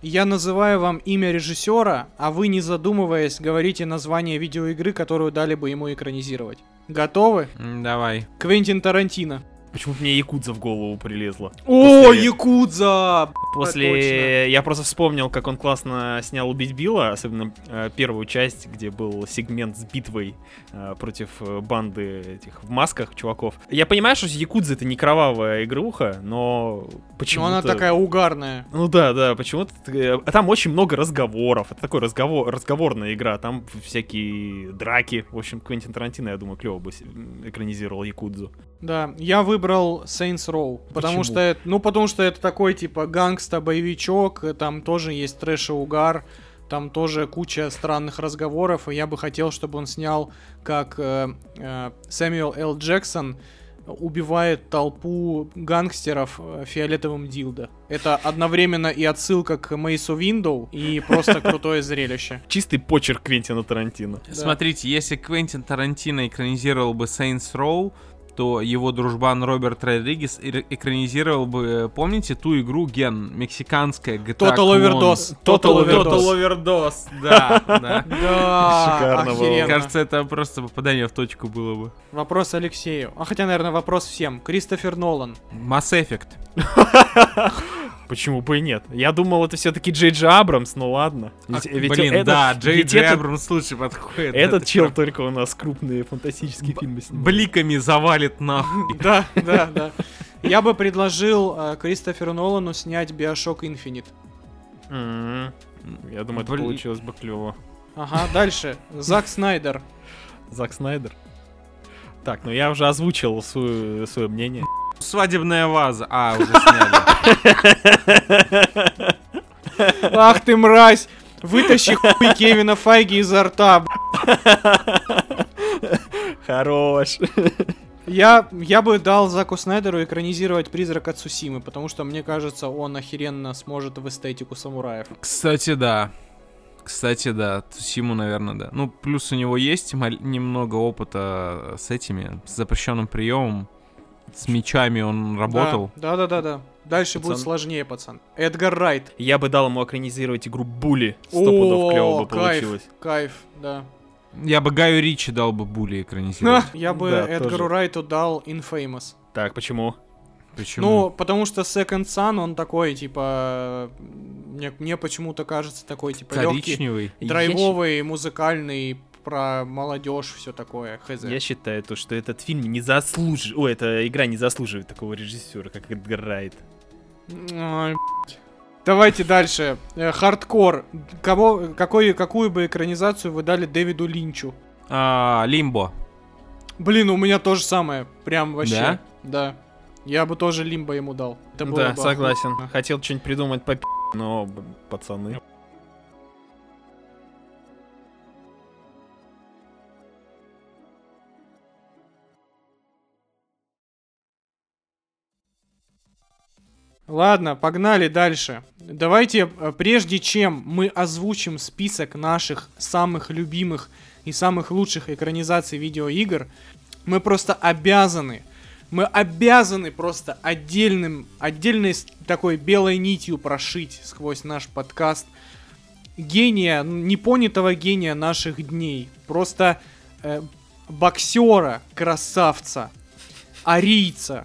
Я называю вам имя режиссера, а вы, не задумываясь, говорите название видеоигры, которую дали бы ему экранизировать. Готовы? Давай. Квентин Тарантино. Почему-то мне Якудза в голову прилезла. О, после... Якудза! После... Точно. Я просто вспомнил, как он классно снял «Убить Билла», особенно э, первую часть, где был сегмент с битвой э, против банды этих в масках чуваков. Я понимаю, что Якудза — это не кровавая игруха, но почему-то... Но она такая угарная. Ну да, да, почему-то... Там очень много разговоров. Это такой разговор... разговорная игра. Там всякие драки. В общем, Квентин Тарантино, я думаю, клево бы экранизировал Якудзу. Да, я выбрал Saints Row, потому что это, ну, потому что это такой, типа, гангста-боевичок, там тоже есть трэш и угар, там тоже куча странных разговоров, и я бы хотел, чтобы он снял, как э, э, Сэмюэл Л. Джексон убивает толпу гангстеров фиолетовым дилдо. Это одновременно и отсылка к Мейсу Виндоу, и просто крутое зрелище. Чистый почерк Квентина Тарантино. Смотрите, если Квентин Тарантино экранизировал бы Saints Row, то его дружбан Роберт Родригес экранизировал бы, помните, ту игру Ген, мексиканская джи ти эй. Total Overdose. Total Overdose. Total Overdose, да. Да, шикарно было. Кажется, это просто попадание в точку было бы. Вопрос Алексею. А хотя, наверное, вопрос всем. Кристофер Нолан. Mass Effect. Почему бы и нет? Я думал, это все-таки Джей Джей Абрамс, ну ладно. А, ведь блин, этот, да, Джей Джей этот, Абрамс лучше подходит. Этот чел прям... только у нас крупные фантастические Б- фильмы снимает. Бликами завалит нахуй. Да, да, да. Я бы предложил Кристоферу Нолану снять Bioshock Infinite. Я думаю, это получилось бы клево. Ага, дальше. Зак Снайдер. Зак Снайдер? Так, ну я уже озвучил свое мнение. Свадебная ваза. А, уже сняли. Ах ты мразь! Вытащи хуй Кевина Файги изо рта, блядь. Хорош. Я, я бы дал Заку Снайдеру экранизировать «Призрак от Цусимы», потому что, мне кажется, он охеренно сможет в эстетику самураев. Кстати, да. Кстати, да, Цусиму, наверное, да. Ну, плюс у него есть немного опыта с этими, с запрещенным приемом. С мечами он работал. Да, да, да, да. Дальше пацан. Будет сложнее, пацан. Эдгар Райт. Я бы дал ему экранизировать игру Були. Сто пудов клево бы получилось. Кайф, да. Я бы Гаю Ричи дал бы Були экранизировать. Я бы Эдгару Райту дал Infamous. Так, почему? Почему? Ну, потому что Second Son, он такой, типа, мне, мне почему-то кажется такой, типа, коричневый, легкий, драйвовый, музыкальный, про молодежь, все такое, хз. Я считаю, то, что этот фильм не заслуживает... Ой, эта игра не заслуживает такого режиссера, как Эдгар Райт. Ой, блядь. Давайте дальше. Хардкор. Кого, какой, какую бы экранизацию вы дали Дэвиду Линчу? А, Лимбо. Блин, у меня то же самое. Прям вообще. Да? Да. Я бы тоже Лимбо ему дал. Это да, бы согласен. Охуенно. Хотел что-нибудь придумать по пи***, но, пацаны... Ладно, погнали дальше. Давайте, прежде чем мы озвучим список наших самых любимых и самых лучших экранизаций видеоигр, мы просто обязаны, мы обязаны просто отдельным, отдельной такой белой нитью прошить сквозь наш подкаст гения, непонятого гения наших дней, просто э, боксера, красавца, арийца.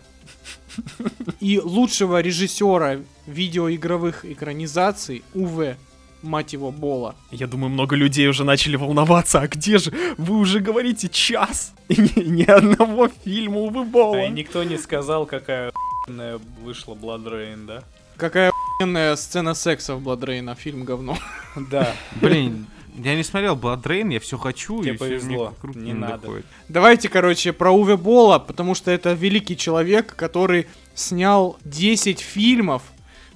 И лучшего режиссера видеоигровых экранизаций Уве, мать его, Болла. Я думаю, много людей уже начали волноваться. А где же? Вы уже говорите час и ни, ни одного фильма Уве Болла. А никто не сказал, какая вышла BloodRayne, да? Какая Сцена секса в BloodRayne, фильм говно. Да. Блин, я не смотрел BloodRayne, я все хочу. Тебе и повезло, все не надо. Доходит. Давайте, короче, про Уве Болла, потому что это великий человек, который снял десять фильмов,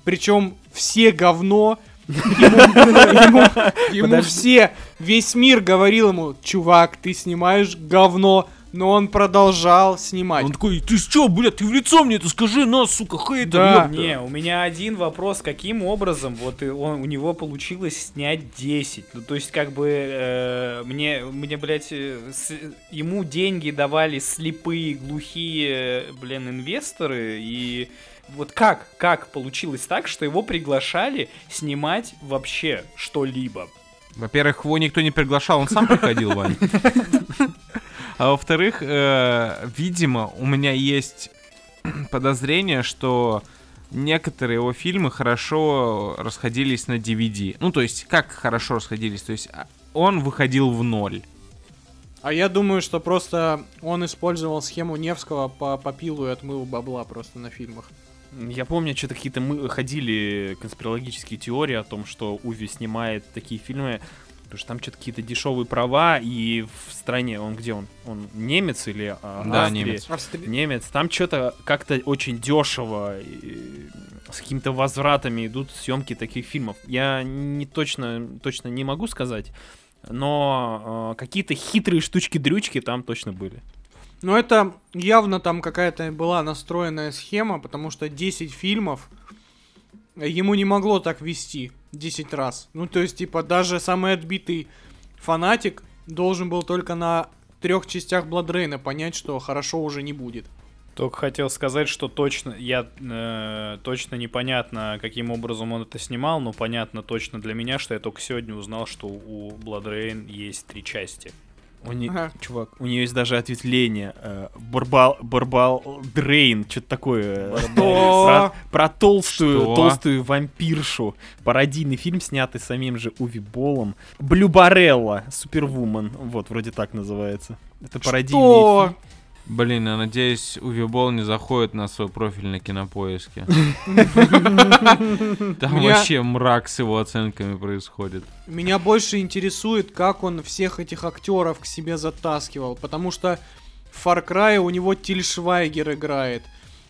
причем все говно. Ему, ему, ему все, весь мир говорил ему: чувак, ты снимаешь говно. Но он продолжал снимать. Он такой: ты что, блядь, ты в лицо мне это скажи, на, сука, хейтер. Да. Не, у меня один вопрос, каким образом вот он, у него получилось снять десять? Ну, то есть, как бы, э, мне, мне, блядь, с, ему деньги давали слепые, глухие, блин, инвесторы, и... Вот как, как получилось так, что его приглашали снимать вообще что-либо? Во-первых, его никто не приглашал, он сам приходил, Вань. А во-вторых, видимо, у меня есть подозрение, что некоторые его фильмы хорошо расходились на ди ви ди. Ну, то есть, как хорошо расходились? То есть, он выходил в ноль. А я думаю, что просто он использовал схему Невского по попилу и отмыл бабла просто на фильмах. Я помню, что-то какие-то мы ходили конспирологические теории о том, что Уве снимает такие фильмы, потому что там что-то какие-то дешевые права, и в стране, он где он? Он немец или а, да, Австрия? Немец. Австри... немец. Там что-то как-то очень дешево, и с какими-то возвратами идут съемки таких фильмов. Я не точно, точно не могу сказать, но э, какие-то хитрые штучки-дрючки там точно были. Ну, это явно там какая-то была настроенная схема, потому что десять фильмов ему не могло так вести десять раз. Ну, то есть, типа, даже самый отбитый фанатик должен был только на трех частях BloodRayne понять, что хорошо уже не будет. Только хотел сказать, что точно, я, э, точно непонятно, каким образом он это снимал, но понятно точно для меня, что я только сегодня узнал, что у BloodRayne есть три части. У не... ага. Чувак, у нее есть даже ответвление. Э, Борбал, Борбал Дрейн, что-то такое. Про, про толстую, что? толстую вампиршу. Пародийный фильм, снятый самим же Уве Боллом. Блюбарелла, Супервумен. Вот, вроде так называется. Это пародийный что? фильм. Блин, я надеюсь, Уве Болл не заходит на свой профиль на Кинопоиске. Там вообще мрак с его оценками происходит. Меня больше интересует, как он всех этих актеров к себе затаскивал, потому что в Far Cry у него Тиль Швайгер играет,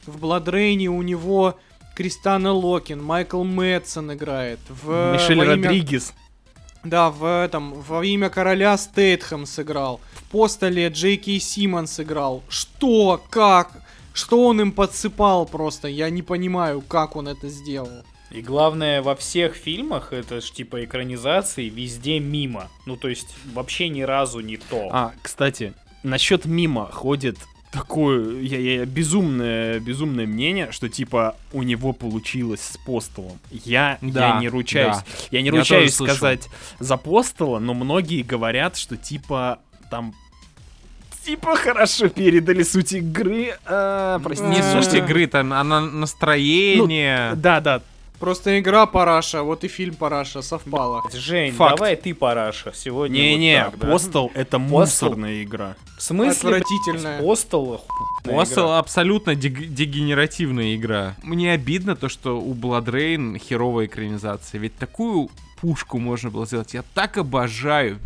в BloodRayne у него Кристиана Локен, Майкл Мэдсен играет, в Мишель Родригес. Да, в этом, во имя короля Стейтхэм сыграл. В Постале Джей Кей Симмонс сыграл. Что? Как? Что он им подсыпал просто? Я не понимаю, как он это сделал. И главное, во всех фильмах, это ж типа экранизации, везде мимо. Ну, то есть, вообще ни разу не то. А, кстати, насчет мимо ходит такое я, я, безумное, безумное мнение, что типа у него получилось с Посталом. Я, да, я не ручаюсь. Да. Я не я ручаюсь сказать слышал. за Постала, но многие говорят, что типа там типа хорошо передали суть игры. А, прости, не суть игры, там она настроение. Ну, да, да. Просто игра параша, вот и фильм параша совпало. Жень, Факт. давай ты параша сегодня. Не-не, вот не, Postal да? это мусорная Postal? игра. В смысле? Отвратительная. Postal Postal абсолютно дег- дегенеративная игра. Мне обидно то, что у BloodRayne херовая экранизация. Ведь такую пушку можно было сделать. Я так обожаю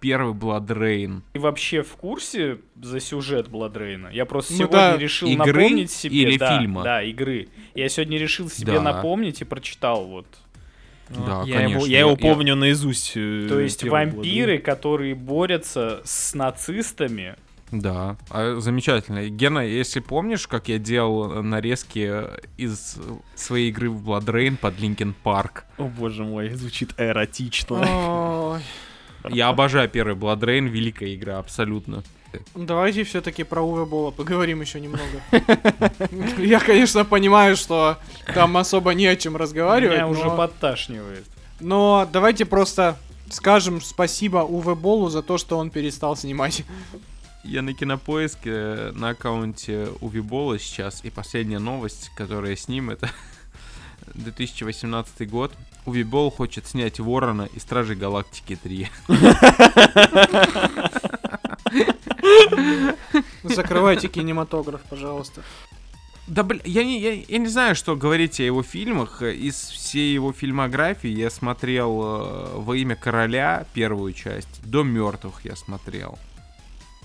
первый BloodRayne. Ты вообще в курсе за сюжет BloodRayne? Я просто ну, сегодня да. решил игры напомнить себе... Или да, фильма? Да, игры. Я сегодня решил себе да. напомнить и прочитал вот. Да, я, его, я его помню я... наизусть. То есть вампиры, BloodRayne, которые борются с нацистами. Да, а, замечательно. Гена, если помнишь, как я делал нарезки из своей игры в BloodRayne под Линкин Парк? О боже мой, звучит эротично. Я обожаю первый BloodRayne, великая игра, абсолютно. Давайте все-таки про Уве Болла поговорим еще немного. Я, конечно, понимаю, что там особо не о чем разговаривать. Меня уже подташнивает. Но давайте просто скажем спасибо Уве Боллу за то, что он перестал снимать. Я на Кинопоиске, на аккаунте Уве Болла сейчас, и последняя новость, которая с ним, это две тысячи восемнадцатый год. Уве Болл хочет снять Ворона и Стражей Галактики три. Закрывайте кинематограф, пожалуйста. Да, блин, я не, я, я не знаю, что говорить о его фильмах. Из всей его фильмографии я смотрел э, «Во имя короля» первую часть, «До мертвых» я смотрел.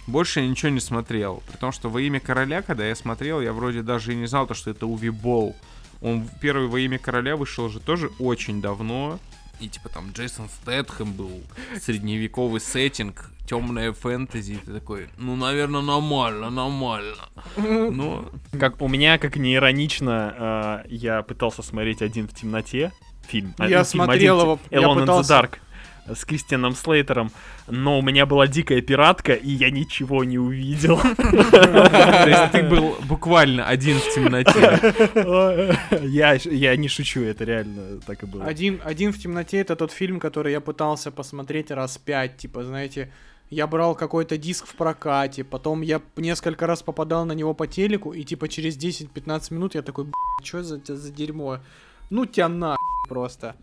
Больше я ничего не смотрел. При том, что «Во имя короля», когда я смотрел, я вроде даже и не знал, то, что это Уве Болл. Он первый «Во имя короля» вышел же тоже очень давно. И типа там Джейсон Стэтхэм был, средневековый сеттинг, темная фэнтези. Ты такой, ну, наверное, нормально, нормально. Но... Как, у меня, как не иронично, э, я пытался смотреть «Один в темноте» фильм. Я один, смотрел фильм, один, его, Alone я пытался... in the Dark. С Кристианом Слейтером, но у меня была дикая пиратка, и я ничего не увидел. То есть ты был буквально один в темноте. Я не шучу, это реально так и было. Один в темноте — это тот фильм, который я пытался посмотреть раз пять, типа, знаете... Я брал какой-то диск в прокате, потом я несколько раз попадал на него по телеку, и типа через десять-пятнадцать минут я такой, б***ь, что за дерьмо? Ну тебя на*** просто.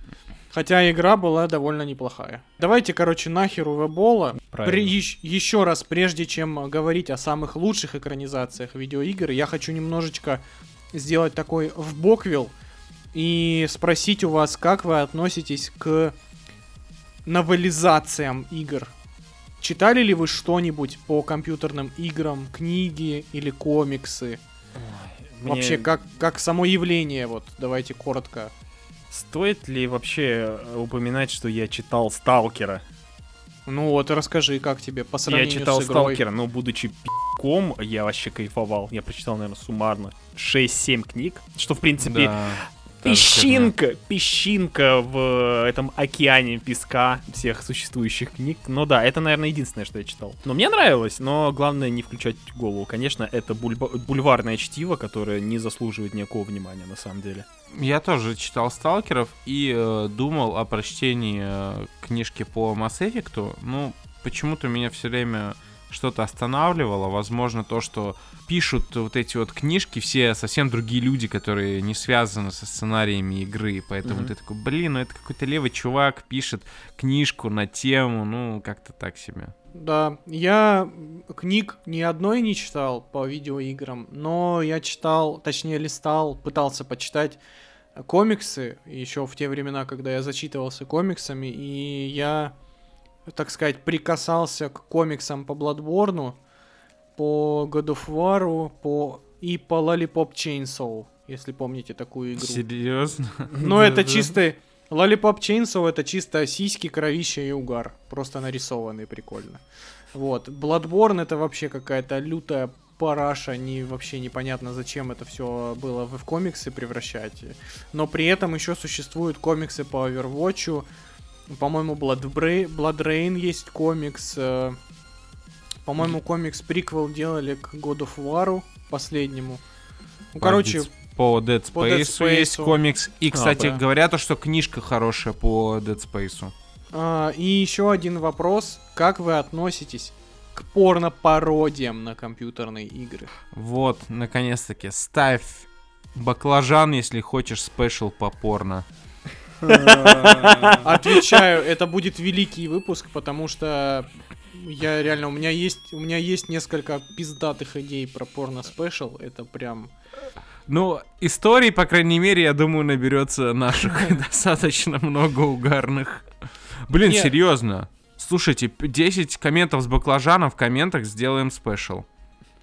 Хотя игра была довольно неплохая. Давайте, короче, нахер Уве Болла. При, е- еще раз, прежде чем говорить о самых лучших экранизациях видеоигр, я хочу немножечко сделать такой вбоквил и спросить у вас, как вы относитесь к новелизациям игр. Читали ли вы что-нибудь по компьютерным играм, книги или комиксы? Мне... Вообще, как, как само явление, вот, давайте коротко. Стоит ли вообще упоминать, что я читал «Сталкера»? Ну вот, расскажи, как тебе по сравнению с игрой. Я читал «Сталкера», но будучи пи***ком, я вообще кайфовал. Я прочитал, наверное, суммарно шесть-семь книг, что, в принципе, да, песчинка, да. песчинка в этом океане песка всех существующих книг. Ну да, это, наверное, единственное, что я читал. Но мне нравилось, но главное не включать голову. Конечно, это бульба- бульварное чтиво, которое не заслуживает никакого внимания, на самом деле. Я тоже читал «Сталкеров» и э, думал о прочтении э, книжки по Mass Effect. Ну, почему-то меня все время что-то останавливало. Возможно, то, что пишут вот эти вот книжки все совсем другие люди, которые не связаны со сценариями игры. Поэтому mm-hmm. ты такой, блин, ну это какой-то левый чувак пишет книжку на тему, ну как-то так себе. Да, я книг ни одной не читал по видеоиграм, но я читал, точнее листал, пытался почитать комиксы еще в те времена, когда я зачитывался комиксами, и я, так сказать, прикасался к комиксам по Bloodborne, по God of War, по... и по Lollipop Chainsaw, если помните такую игру. Серьезно? Но это чистый... Lollipop Chainsaw — это чисто сиськи, кровища и угар. Просто нарисованные, прикольно. Вот. Bloodborne — это вообще какая-то лютая параша. Не, вообще непонятно, зачем это все было в комиксы превращать. Но при этом еще существуют комиксы по Overwatch. По-моему, Bloodbra- BloodRayne есть комикс. По-моему, комикс-приквел делали к God of War последнему. Ну, короче... По Dead Space, по Dead Space есть комикс. И, кстати, а, да. говорят, что книжка хорошая по Dead Space. А, и еще один вопрос. Как вы относитесь к порно-пародиям на компьютерные игры? Вот, наконец-таки. Ставь баклажан, если хочешь спешл по порно. Отвечаю, это будет великий выпуск, потому что... Я реально, у меня есть, у меня есть несколько пиздатых идей про порно-спешл. Это прям... Ну, историй, по крайней мере, я думаю, наберется наших достаточно много угарных. Блин, Нет. серьезно. Слушайте, десять комментов с баклажана в комментах сделаем спешл.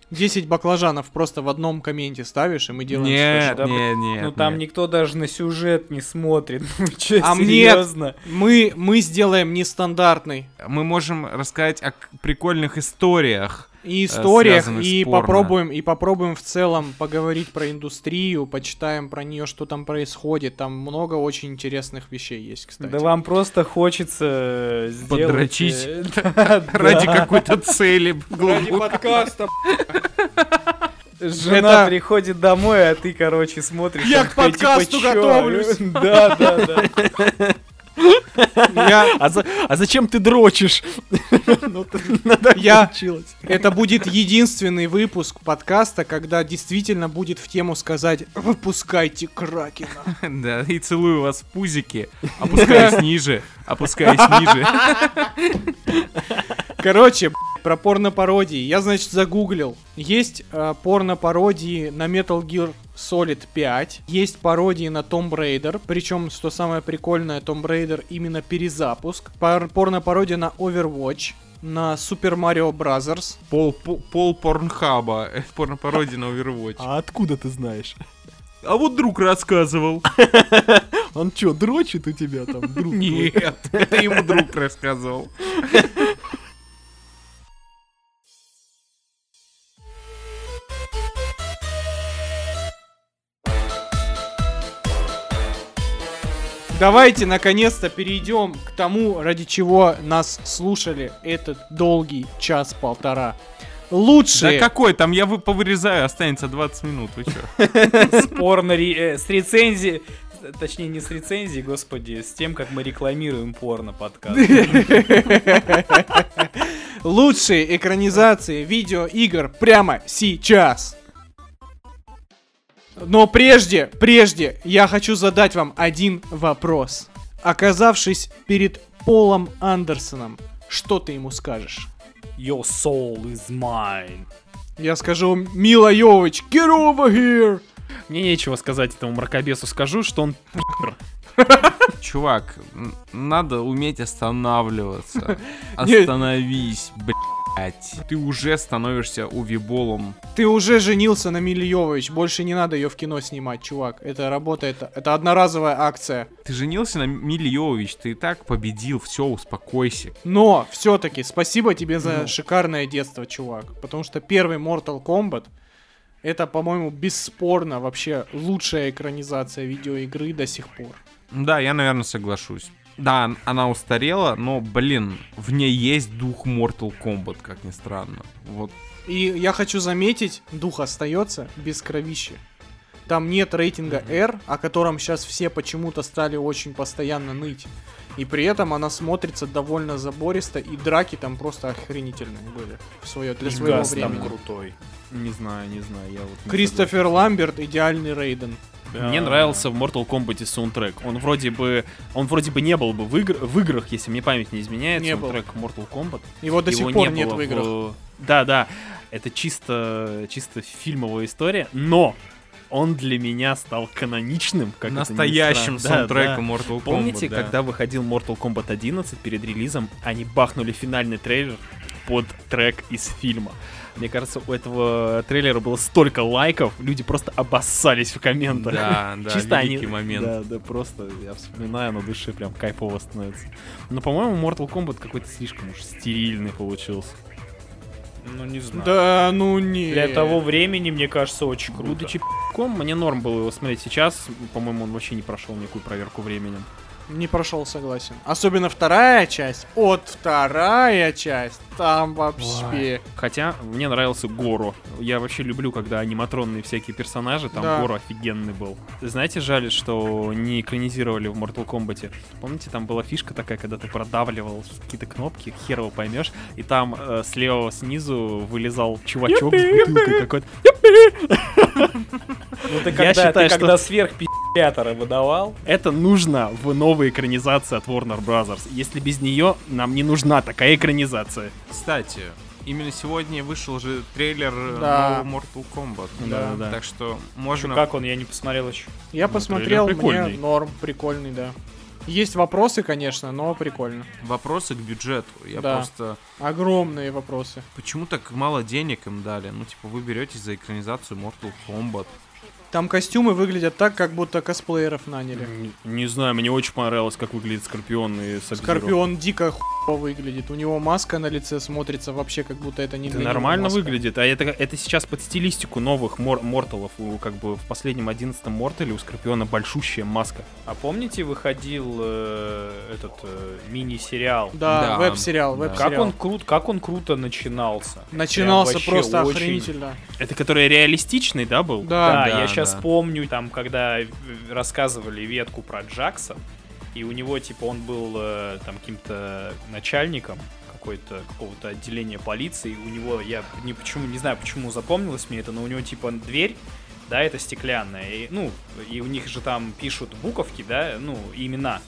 десять баклажанов просто в одном комменте ставишь, и мы делаем нет, спешл. Нет, нет, Ну там нет. никто даже на сюжет не смотрит. Ну, че, а серьезно? Нет, мы, мы сделаем нестандартный. Мы можем рассказать о прикольных историях. И историях, и попробуем, и попробуем в целом поговорить про индустрию, почитаем про нее, что там происходит. Там много очень интересных вещей есть, кстати. Да вам просто хочется сделать... Подрочить ради какой-то цели. Ради подкаста. Жена приходит домой, а ты, короче, смотришь... Я к подкасту готовлюсь. Да, да, да. Я... А, за... а зачем ты дрочишь? Я... Это будет единственный выпуск подкаста, когда действительно будет в тему сказать: выпускайте Кракена. Да, и целую вас в пузики. Опускаюсь ниже. Опускаюсь ниже. Короче, про порно-пародии. Я, значит, загуглил. Есть э, порно-пародии на Metal Gear Solid пять. Есть пародии на Tomb Raider. Причем, что самое прикольное, Tomb Raider именно перезапуск. Пар- порно-пародия на Overwatch. На Super Mario Brothers. Пол, пол, пол порнхаба. Порно-пародия на Overwatch. А откуда ты знаешь? А вот друг рассказывал. Он что, дрочит у тебя там, друг? Нет, это ему друг рассказывал. Давайте, наконец-то, перейдем к тому, ради чего нас слушали этот долгий час-полтора. Лучшие... Да какой там, я вы повырезаю, останется двадцать минут, вы чё? Спорно с рецензией... Точнее, не с рецензией, господи, с тем, как мы рекламируем порно-подкаст. Лучшие экранизации видеоигр прямо сейчас. Но прежде, прежде, я хочу задать вам один вопрос. Оказавшись перед Полом Андерсоном, что ты ему скажешь? Your soul is mine. Я скажу: Мила Йович, get over here. Мне нечего сказать этому мракобесу, скажу, что он... Чувак, надо уметь останавливаться. Остановись, блять. Ты уже становишься Уве Боллом. Ты уже женился на Миле Йовович, больше не надо ее в кино снимать, чувак. Это работа, это, это одноразовая акция. Ты женился на Миле Йовович, ты и так победил, все, успокойся. Но все-таки спасибо тебе за ну. шикарное детство, чувак. Потому что первый Mortal Kombat — это, по-моему, бесспорно вообще лучшая экранизация видеоигры до сих пор. Да, я, наверное, соглашусь. Да, она устарела, но, блин, в ней есть дух Mortal Kombat, как ни странно. Вот. И я хочу заметить, дух остается без кровищи. Там нет рейтинга R, о котором сейчас все почему-то стали очень постоянно ныть. И при этом она смотрится довольно забористо, и драки там просто охренительные были в свое, для и своего газ времени. Там крутой. Не знаю, не знаю, я вот... Кристофер Ламберт — идеальный Рейден. Да. Мне нравился в Mortal Kombat саундтрек. Он вроде бы, он вроде бы не был бы в, игр, в играх, если мне память не изменяет, не саундтрек был. Mortal Kombat. Его до сих Его пор не нет в играх. В... Да, да, это чисто, чисто фильмовая история, но... Он для меня стал каноничным, как настоящим саундтреком, да, да. Mortal Kombat. Помните, да. когда выходил Mortal Kombat одиннадцать перед релизом, они бахнули финальный трейлер под трек из фильма. Мне кажется, у этого трейлера было столько лайков, люди просто обоссались в комментах. Да, да, чисто великий они... момент. Да, да, просто я вспоминаю, на душе прям кайфово становится. Но, по-моему, Mortal Kombat какой-то слишком уж стерильный получился. Ну, не знаю. Да, ну не. Для того времени, мне кажется, очень круто. Будучи пи***ком, мне норм было его смотреть сейчас. По-моему, он вообще не прошел никакую проверку временем. Не прошел, согласен. Особенно вторая часть. От вторая часть. Там вообще... Ой. Хотя мне нравился Горо. Я вообще люблю, когда аниматронные всякие персонажи. Там да. Горо офигенный был. Знаете, жаль, что не экранизировали в Mortal Kombat. Помните, там была фишка такая, когда ты продавливал какие-то кнопки, хер его поймешь. И там э, слева снизу вылезал чувачок с бутылкой какой-то. Ну ты когда сверх пи***ятора выдавал? Это нужно в новой экранизации от Warner Brothers. Если без нее нам не нужна такая экранизация. Кстати, именно сегодня вышел же трейлер да. нового Mortal Kombat. Да, да. Так что можно... Как он? Я не посмотрел еще. Я ну, посмотрел, мне норм, прикольный, да. Есть вопросы, конечно, но прикольно. Вопросы к бюджету. Я да. просто... Огромные вопросы. Почему так мало денег им дали? Ну, типа, вы беретесь за экранизацию Mortal Kombat. Там костюмы выглядят так, как будто косплееров наняли. Не, не знаю, мне очень понравилось, как выглядит Скорпион и Саб-Зиро. Скорпион дико хуево выглядит. У него маска на лице смотрится вообще, как будто это не... Это нормально маска. Выглядит. А это, это сейчас под стилистику новых мор- Морталов. У, как бы в последнем одиннадцатом Мортале у Скорпиона большущая маска. А помните, выходил э, этот э, мини-сериал? Да, да. Веб-сериал, да. веб-сериал. Как он, крут, как он круто начинался. Начинался просто очень... охренительно. Это который реалистичный, да, был? Да, да. Я сейчас да. помню, там, когда рассказывали ветку про Джакса, и у него, типа, он был там каким-то начальником какой-то, какого-то отделения полиции, у него, я не, почему, не знаю, почему запомнилось мне это, но у него, типа, дверь, да, это стеклянная, и, ну, и у них же там пишут буковки, да, ну, имена.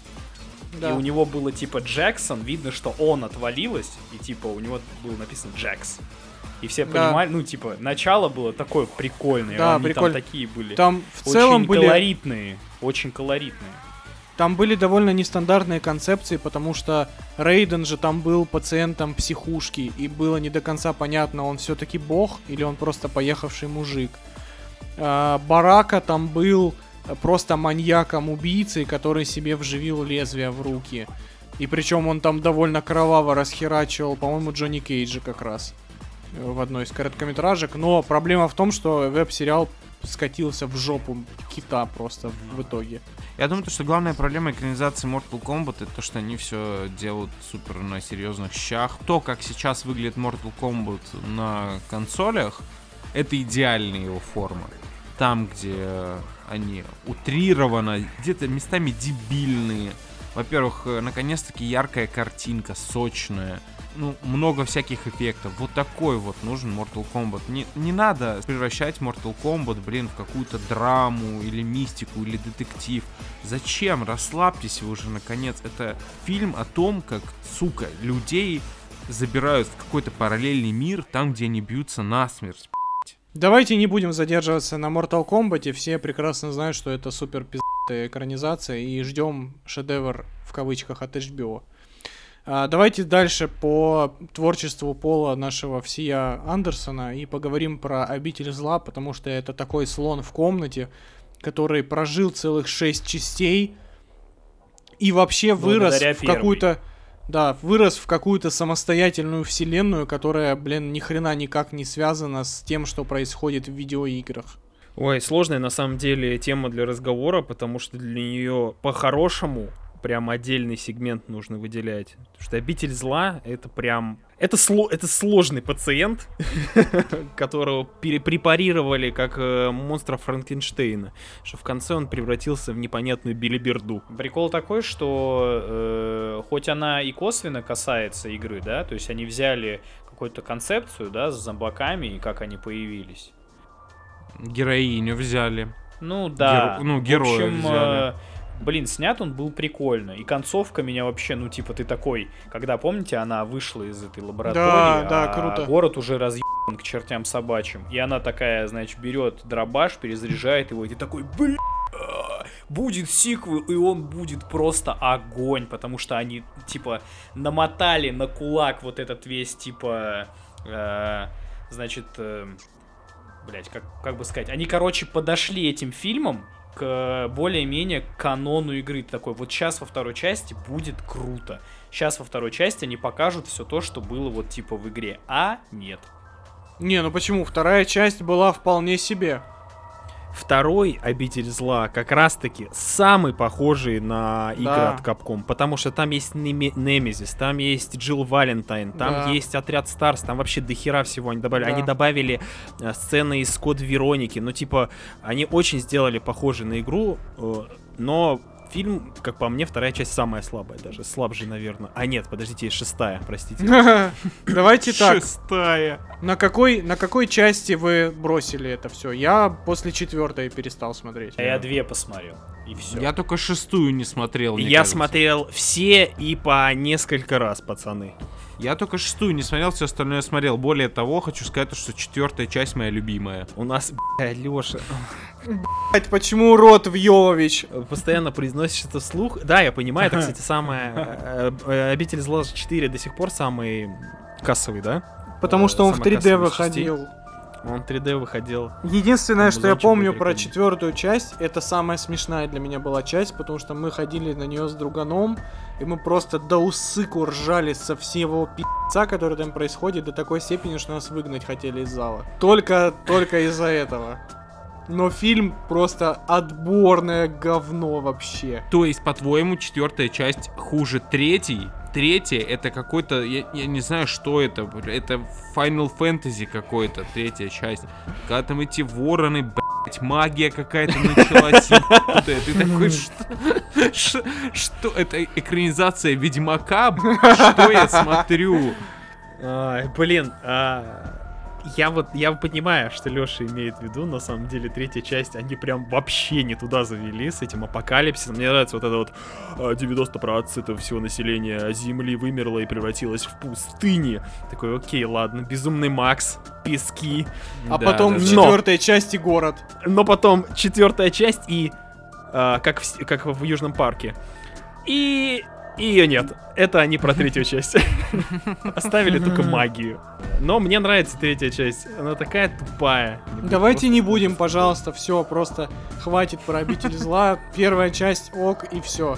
да. И у него было типа Джексон, видно, что он отвалилось, и типа у него было написано Джекс. И все понимали, да. ну, типа, начало было такое прикольное, да, они приколь... там такие были. Там в очень целом были... колоритные, очень колоритные. Там были довольно нестандартные концепции, потому что Рейден же там был пациентом психушки, и было не до конца понятно, он все-таки бог или он просто поехавший мужик. Барака там был просто маньяком-убийцей, который себе вживил лезвие в руки. И причем он там довольно кроваво расхерачивал, по-моему, Джонни Кейджа как раз в одной из короткометражек. Но проблема в том, что веб-сериал скатился в жопу кита просто в итоге. Я думаю, то, что главная проблема экранизации Mortal Kombat — это то, что они все делают супер на серьезных щах. То, как сейчас выглядит Mortal Kombat на консолях, это идеальная его форма. Там, где они утрированы, где-то местами дебильные. Во-первых, наконец-таки яркая картинка, сочная. Ну, много всяких эффектов. Вот такой вот нужен Mortal Kombat. Не, не надо превращать Mortal Kombat, блин, в какую-то драму или мистику, или детектив. Зачем? Расслабьтесь вы уже, наконец. Это фильм о том, как, сука, людей забирают в какой-то параллельный мир, там, где они бьются насмерть. Давайте не будем задерживаться на Mortal Kombat. Все прекрасно знают, что это супер пиздатая экранизация, и ждем шедевр в кавычках от эйч би о. Давайте дальше по творчеству Пола нашего всея Андерсона и поговорим про «Обитель зла», потому что это такой слон в комнате, который прожил целых шесть частей и вообще вырос в какую-то, да, вырос в какую-то самостоятельную вселенную, которая, блин, ни хрена никак не связана с тем, что происходит в видеоиграх. Ой, сложная на самом деле тема для разговора, потому что для нее по-хорошему... прям отдельный сегмент нужно выделять. Потому что «Обитель зла» — это прям... Это, сло... это сложный пациент, которого препарировали как монстра Франкенштейна, что в конце он превратился в непонятную билиберду. Прикол такой, что э, хоть она и косвенно касается игры, да, то есть они взяли какую-то концепцию, да, с зомбаками и как они появились. Героиню взяли. Ну да. Геро... Ну, героя в общем, взяли. Блин, снят он был прикольно. И концовка меня вообще, ну типа ты такой, когда, помните, она вышла из этой лаборатории, да, да, а круто. Город уже разъебан к чертям собачьим. И она такая, значит, берет дробаш, перезаряжает его, и ты такой, блин, будет сиквел, и он будет просто огонь. Потому что они, типа, намотали на кулак вот этот весь, типа, э, значит, э, блять, как, как бы сказать. Они, короче, подошли этим фильмом к более-менее канону игры. Такой, вот сейчас во второй части будет круто. Сейчас во второй части они покажут все то, что было вот типа в игре. А нет. Не, ну почему? Вторая часть была вполне себе. Второй «Обитель зла» как раз-таки самый похожий на игры, да, от Capcom, потому что там есть Неми- Немезис, там есть Джилл Валентайн, там, да, есть Отряд Старс, там вообще дохера всего они добавили. Да. Они добавили э, сцены из Код Вероники, ну типа они очень сделали похожие на игру, э, но фильм, как по мне, вторая часть самая слабая даже, слабже, наверное. А нет, подождите, есть шестая, простите. Давайте так. Шестая. На какой, на какой части вы бросили это все? Я после четвертой перестал смотреть. Я две посмотрел, и все. Я только шестую не смотрел, мне Я кажется. смотрел все и по несколько раз, пацаны. Я только шестую не смотрел, все остальное смотрел. Более того, хочу сказать, что четвертая часть моя любимая. У нас, блядь, Леша. Блядь, почему рот Вьёвович? Постоянно произносишь это вслух. Да, я понимаю, это, кстати, самое... «Обитель зла» четыре до сих пор самый кассовый, да? Потому что он в три дэ выходил. Он в три дэ выходил. Единственное, что я помню про четвертую часть, это самая смешная для меня была часть, потому что мы ходили на нее с друганом, и мы просто до усыку ржали со всего пи***ца, который там происходит, до такой степени, что нас выгнать хотели из зала. Только, только из-за этого. Но фильм просто отборное говно вообще. То есть, по-твоему, четвертая часть хуже третьей? Третья — это какой-то... Я, я не знаю, что это. Это Final Fantasy какой-то, третья часть. Когда там эти вороны, блять, магия какая-то началась. Ты такой, что... Что? Это экранизация Ведьмака? Что я смотрю? Блин... Я вот, я понимаю, что Леша имеет в виду, на самом деле, третья часть, они прям вообще не туда завели с этим апокалипсисом. Мне нравится вот это вот девяносто процентов всего населения Земли вымерло и превратилось в пустыни. Такой, окей, ладно, Безумный Макс, пески. А да, потом да, в четвертой но... части город. Но потом четвертая часть и... А, как, в, как в Южном парке. И... И ее нет. Это они про третью часть. Оставили только магию. Но мне нравится третья часть. Она такая тупая. Давайте не будем, пожалуйста, все, просто хватит про обитель зла. Первая часть, ок, и все.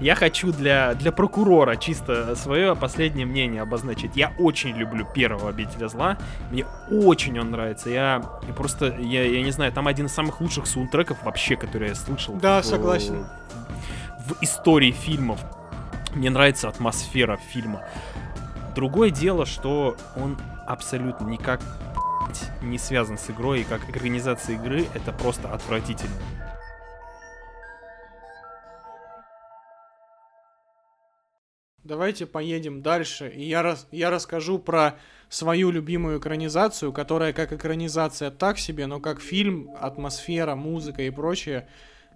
Я хочу для, для прокурора чисто свое последнее мнение обозначить. Я очень люблю первого обителя зла. Мне очень он нравится. Я, я просто, я, я не знаю, там один из самых лучших саундтреков вообще, который я слышал. Да, в, согласен. В истории фильмов. Мне нравится атмосфера фильма. Другое дело, что он абсолютно никак не связан с игрой, и как организация игры это просто отвратительно. Давайте поедем дальше, и я, рас... я расскажу про свою любимую экранизацию, которая как экранизация так себе, но как фильм, атмосфера, музыка и прочее,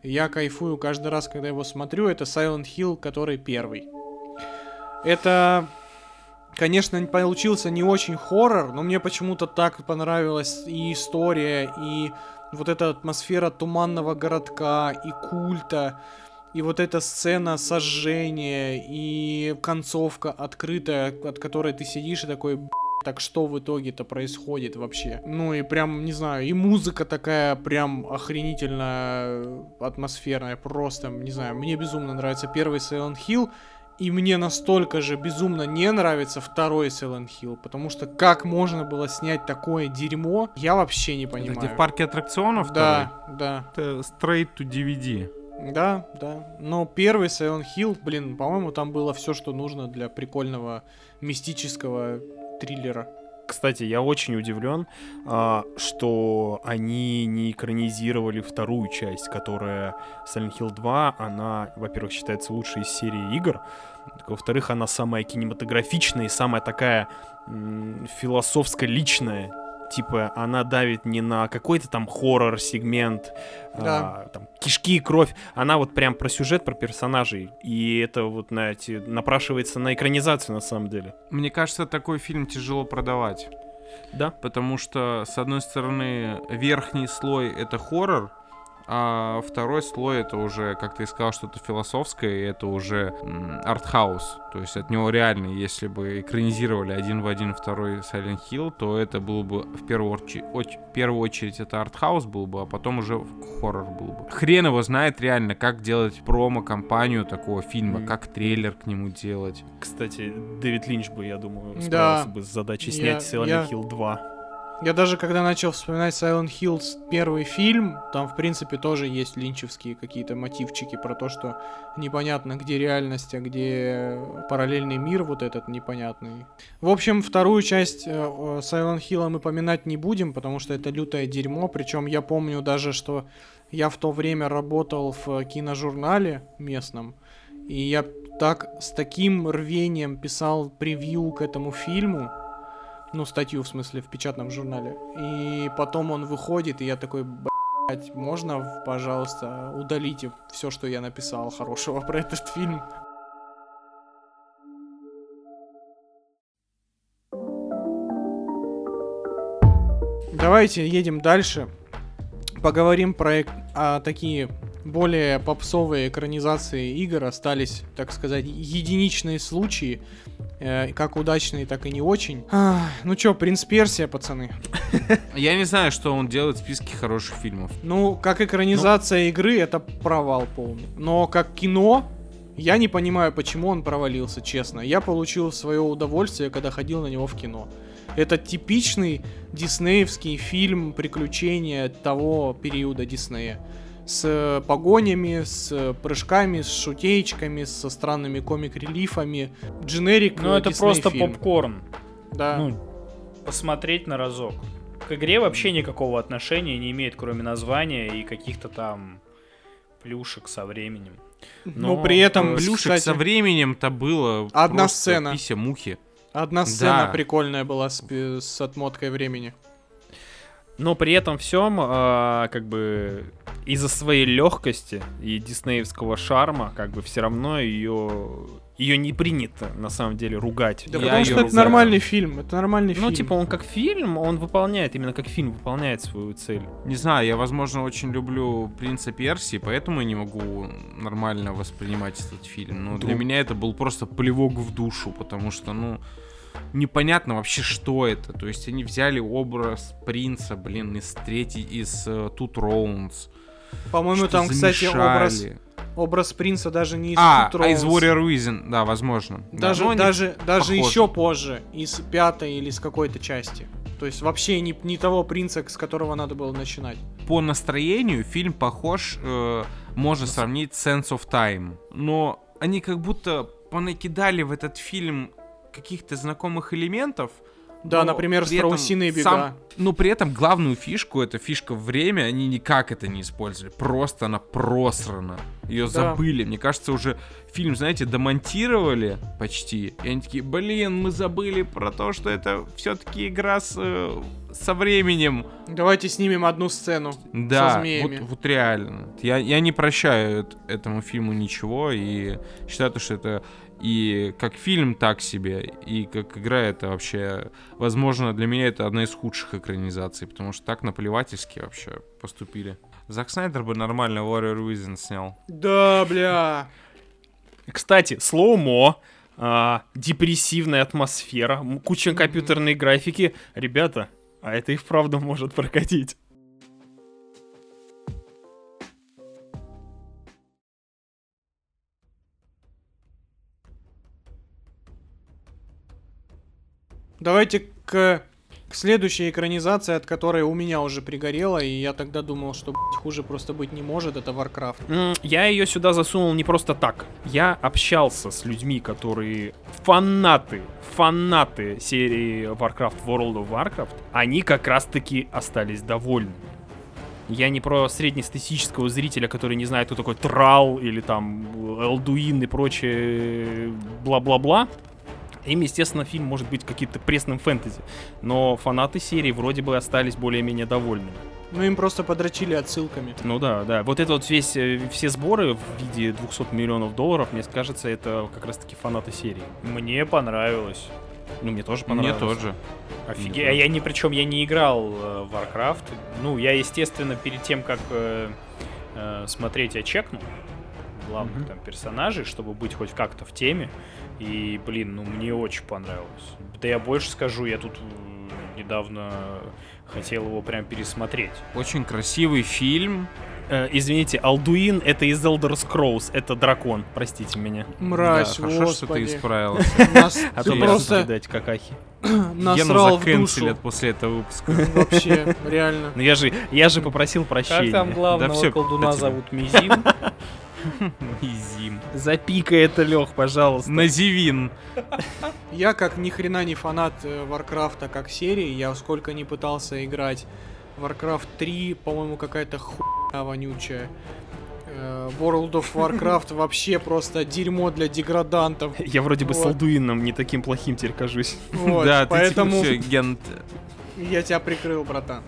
я кайфую каждый раз, когда его смотрю. Это Silent Hill, который первый. Это, конечно, получился не очень хоррор, но мне почему-то так понравилась и история, и вот эта атмосфера туманного городка, и культа. И вот эта сцена сожжения, и концовка открытая, от которой ты сидишь и такой, так что в итоге-то происходит вообще? Ну и прям, не знаю, и музыка такая прям охренительно атмосферная, просто, не знаю, мне безумно нравится первый Silent Hill, и мне настолько же безумно не нравится второй Silent Hill, потому что как можно было снять такое дерьмо, я вообще не понимаю. Это где в парке аттракционов? Да, второй? Да. Это straight to ди ви ди. Да, да. Но первый Silent Hill, блин, по-моему, там было все, что нужно для прикольного мистического триллера. Кстати, я очень удивлен, что они не экранизировали вторую часть, которая Silent Hill два, она, во-первых, считается лучшей из серии игр, во-вторых, она самая кинематографичная и самая такая м- философско-личная. Типа, она давит не на какой-то там хоррор-сегмент, да. а, там, кишки и кровь. Она вот прям про сюжет, про персонажей. И это вот, знаете, напрашивается на экранизацию на самом деле. Мне кажется, такой фильм тяжело продавать. Да. Потому что, с одной стороны, верхний слой — это хоррор, а второй слой — это уже, как ты сказал, что-то философское, и это уже м- артхаус. То есть от него реально, если бы экранизировали один в один второй Silent Hill, то это было бы в первую, орч- оч- в первую очередь это артхаус был бы, а потом уже хоррор был бы. Хрен его знает реально, как делать промо-компанию такого фильма, mm. как трейлер к нему делать. Кстати, Дэвид Линч бы, я думаю, справился да. бы с задачей снять я, Silent я... Hill два. Я даже когда начал вспоминать Silent Hill первый фильм, там в принципе тоже есть линчевские какие-то мотивчики про то, что непонятно где реальность, а где параллельный мир вот этот непонятный. В общем, вторую часть Silent Hill мы поминать не будем, потому что это лютое дерьмо, причем я помню даже, что я в то время работал в киножурнале местном, и я так с таким рвением писал превью к этому фильму, ну, статью, в смысле, в печатном журнале. И потом он выходит, и я такой, блять, можно, пожалуйста, удалите все, что я написал хорошего про этот фильм? Давайте едем дальше. Поговорим про а, такие более попсовые экранизации игр. Остались, так сказать, единичные случаи. Как удачный, так и не очень. А, ну чё, «Принц Персия», пацаны. Я не знаю, что он делает в списке хороших фильмов. Ну, как экранизация ну... игры, это провал полный. Но как кино, я не понимаю, почему он провалился, честно. Я получил свое удовольствие, когда ходил на него в кино. Это типичный диснеевский фильм приключения того периода Диснея. С погонями, с прыжками, с шутеечками, со странными комик-релифами. Дженерик. Ну, это просто фильм. Попкорн. Да. Ну, посмотреть на разок. К игре вообще никакого отношения не имеет, кроме названия и каких-то там плюшек со временем. Но, Но при этом... Плюшек, кстати, со временем-то было... Одна сцена. Пися мухи. Одна сцена да. прикольная была с, с отмоткой времени. Но при этом всем, э, как бы из-за своей легкости и диснеевского шарма, как бы все равно ее ее не принято на самом деле ругать. Да, я потому что это ругаю. нормальный фильм, это нормальный ну, фильм. Ну типа он как фильм, он выполняет именно как фильм выполняет свою цель. Не знаю, я возможно очень люблю «Принца Персии», поэтому я не могу нормально воспринимать этот фильм. Но Дум. для меня это был просто плевок в душу, потому что ну. непонятно вообще, что это. То есть они взяли образ принца, блин, из третьей, из uh, Two Thrones. По-моему, что там, замешали. Кстати, образ, образ принца даже не из а, Two Thrones. А, из Warrior Within, да, возможно. Даже, да, даже, даже еще позже, из пятой или из какой-то части. То есть вообще не, не того принца, с которого надо было начинать. По настроению фильм похож, э, можно That's... сравнить с Sense of Time. Но они как будто понакидали в этот фильм каких-то знакомых элементов. Да, например, страусиные бега. Сам, но при этом главную фишку, это фишка время, они никак это не использовали. Просто она просрана. Ее да. забыли. Мне кажется, уже фильм, знаете, домонтировали почти. И они такие, блин, мы забыли про то, что это все-таки игра с, э, со временем. Давайте снимем одну сцену да, со змеями. Вот, вот реально. Я, я не прощаю этому фильму ничего и считаю, что это... И как фильм так себе, и как игра это вообще... Возможно, для меня это одна из худших экранизаций, потому что так наплевательски вообще поступили. Зак Снайдер бы нормально Warrior Within снял. Да, бля! Кстати, слоумо, а, депрессивная атмосфера, куча компьютерной графики. Ребята, а это и вправду может прокатить. Давайте к, к следующей экранизации, от которой у меня уже пригорело, и я тогда думал, что б***ь, хуже просто быть не может, это Warcraft. Я ее сюда засунул не просто так. Я общался с людьми, которые фанаты, фанаты серии Warcraft, World of Warcraft, они как раз-таки остались довольны. Я не про среднестатистического зрителя, который не знает, кто такой Трал или там Элдуин и прочее бла-бла-бла. Им, естественно, фильм может быть каким-то пресным фэнтези, но фанаты серии вроде бы остались более-менее довольны. Ну, им просто подрочили отсылками. Ну да, да. Вот это вот весь, все сборы в виде двести миллионов долларов, мне кажется, это как раз-таки фанаты серии. Мне понравилось. Ну, мне тоже понравилось. Мне тоже. Офигеть. А я ни при чем, я не играл э, в Warcraft. Ну, я, естественно, перед тем, как э, э, смотреть, я чекнул главных mm-hmm. там персонажей, чтобы быть хоть как-то в теме. И, блин, ну мне очень понравилось. Да я больше скажу, я тут недавно хотел его прям пересмотреть. Очень красивый фильм. Э, извините, Алдуин — это из Elder Scrolls, это дракон, простите меня. Мразь, да, хорошо, что ты исправился. А то просто, видать, какахи. Насрал в душу. Гену закэнселят после этого выпуска. Вообще, реально. Я же, я же попросил прощения. Как там главного колдуна зовут? Мизин? Изим. Запикай это, Лёх, пожалуйста. Називин. Я как ни хрена не фанат Варкрафта как серии. Я сколько не пытался играть Warcraft три, по-моему, какая-то хуйня вонючая. World of Warcraft вообще просто дерьмо для деградантов. Я вроде вот. бы с Алдуином не таким плохим теперь кажусь. Вот, да, поэтому... ты типа всё, Гент... Я тебя прикрыл, братан.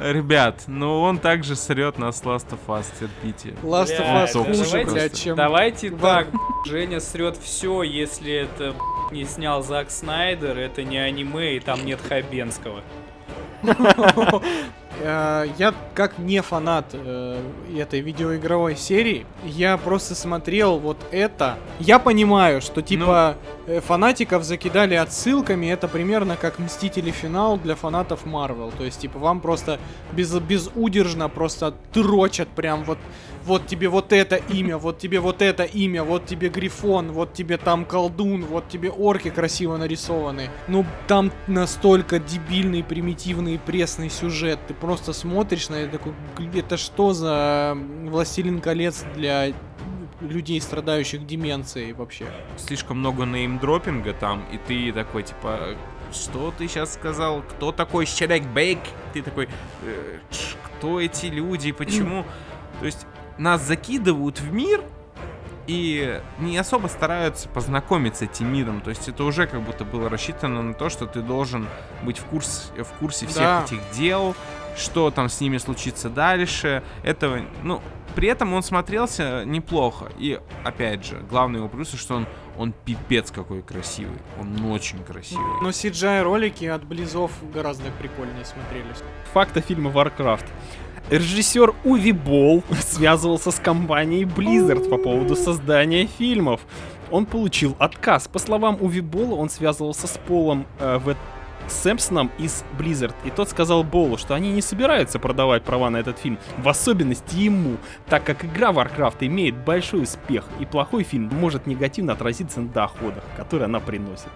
Ребят, ну он также срет нас Last of Us, терпите. Last of Us хуже, блядь, чем... Давайте так, Женя срет все, если это не снял Зак Снайдер, это не аниме, и там нет Хабенского. Я как не фанат этой видеоигровой серии, я просто смотрел вот это. Я понимаю, что типа фанатиков закидали отсылками, это примерно как «Мстители. Финал» для фанатов Marvel. То есть типа вам просто без, безудержно просто дрочат прям вот вот тебе вот это имя, вот тебе вот это имя, вот тебе Грифон, вот тебе там колдун, вот тебе орки красиво нарисованы. Ну там настолько дебильный, примитивный и пресный сюжет, ты просто Просто смотришь на это, такой, это что за «Властелин колец» для людей, страдающих деменцией вообще? Слишком много неймдропинга там, и ты такой, типа, что ты сейчас сказал? Кто такой Шрек-Бэйк? Ты такой, э, кто эти люди, почему? То есть нас закидывают в мир, и не особо стараются познакомиться этим миром. То есть это уже как будто было рассчитано на то, что ты должен быть в, курс, в курсе всех да. этих дел, что там с ними случится дальше. Этого, ну, при этом он смотрелся неплохо. И, опять же, главный его плюс, что он, он пипец какой красивый. Он очень красивый. Но си джи ай-ролики от Близов гораздо прикольнее смотрелись. Факты фильма Warcraft. Режиссер Уве Болл связывался с компанией Blizzard по поводу создания фильмов. Он получил отказ. По словам Уве Болла, он связывался с Полом э, в... Сэмпсоном из Blizzard. И тот сказал Болу, что они не собираются продавать права на этот фильм, в особенности ему, так как игра Warcraft имеет большой успех, и плохой фильм может негативно отразиться на доходах, которые она приносит.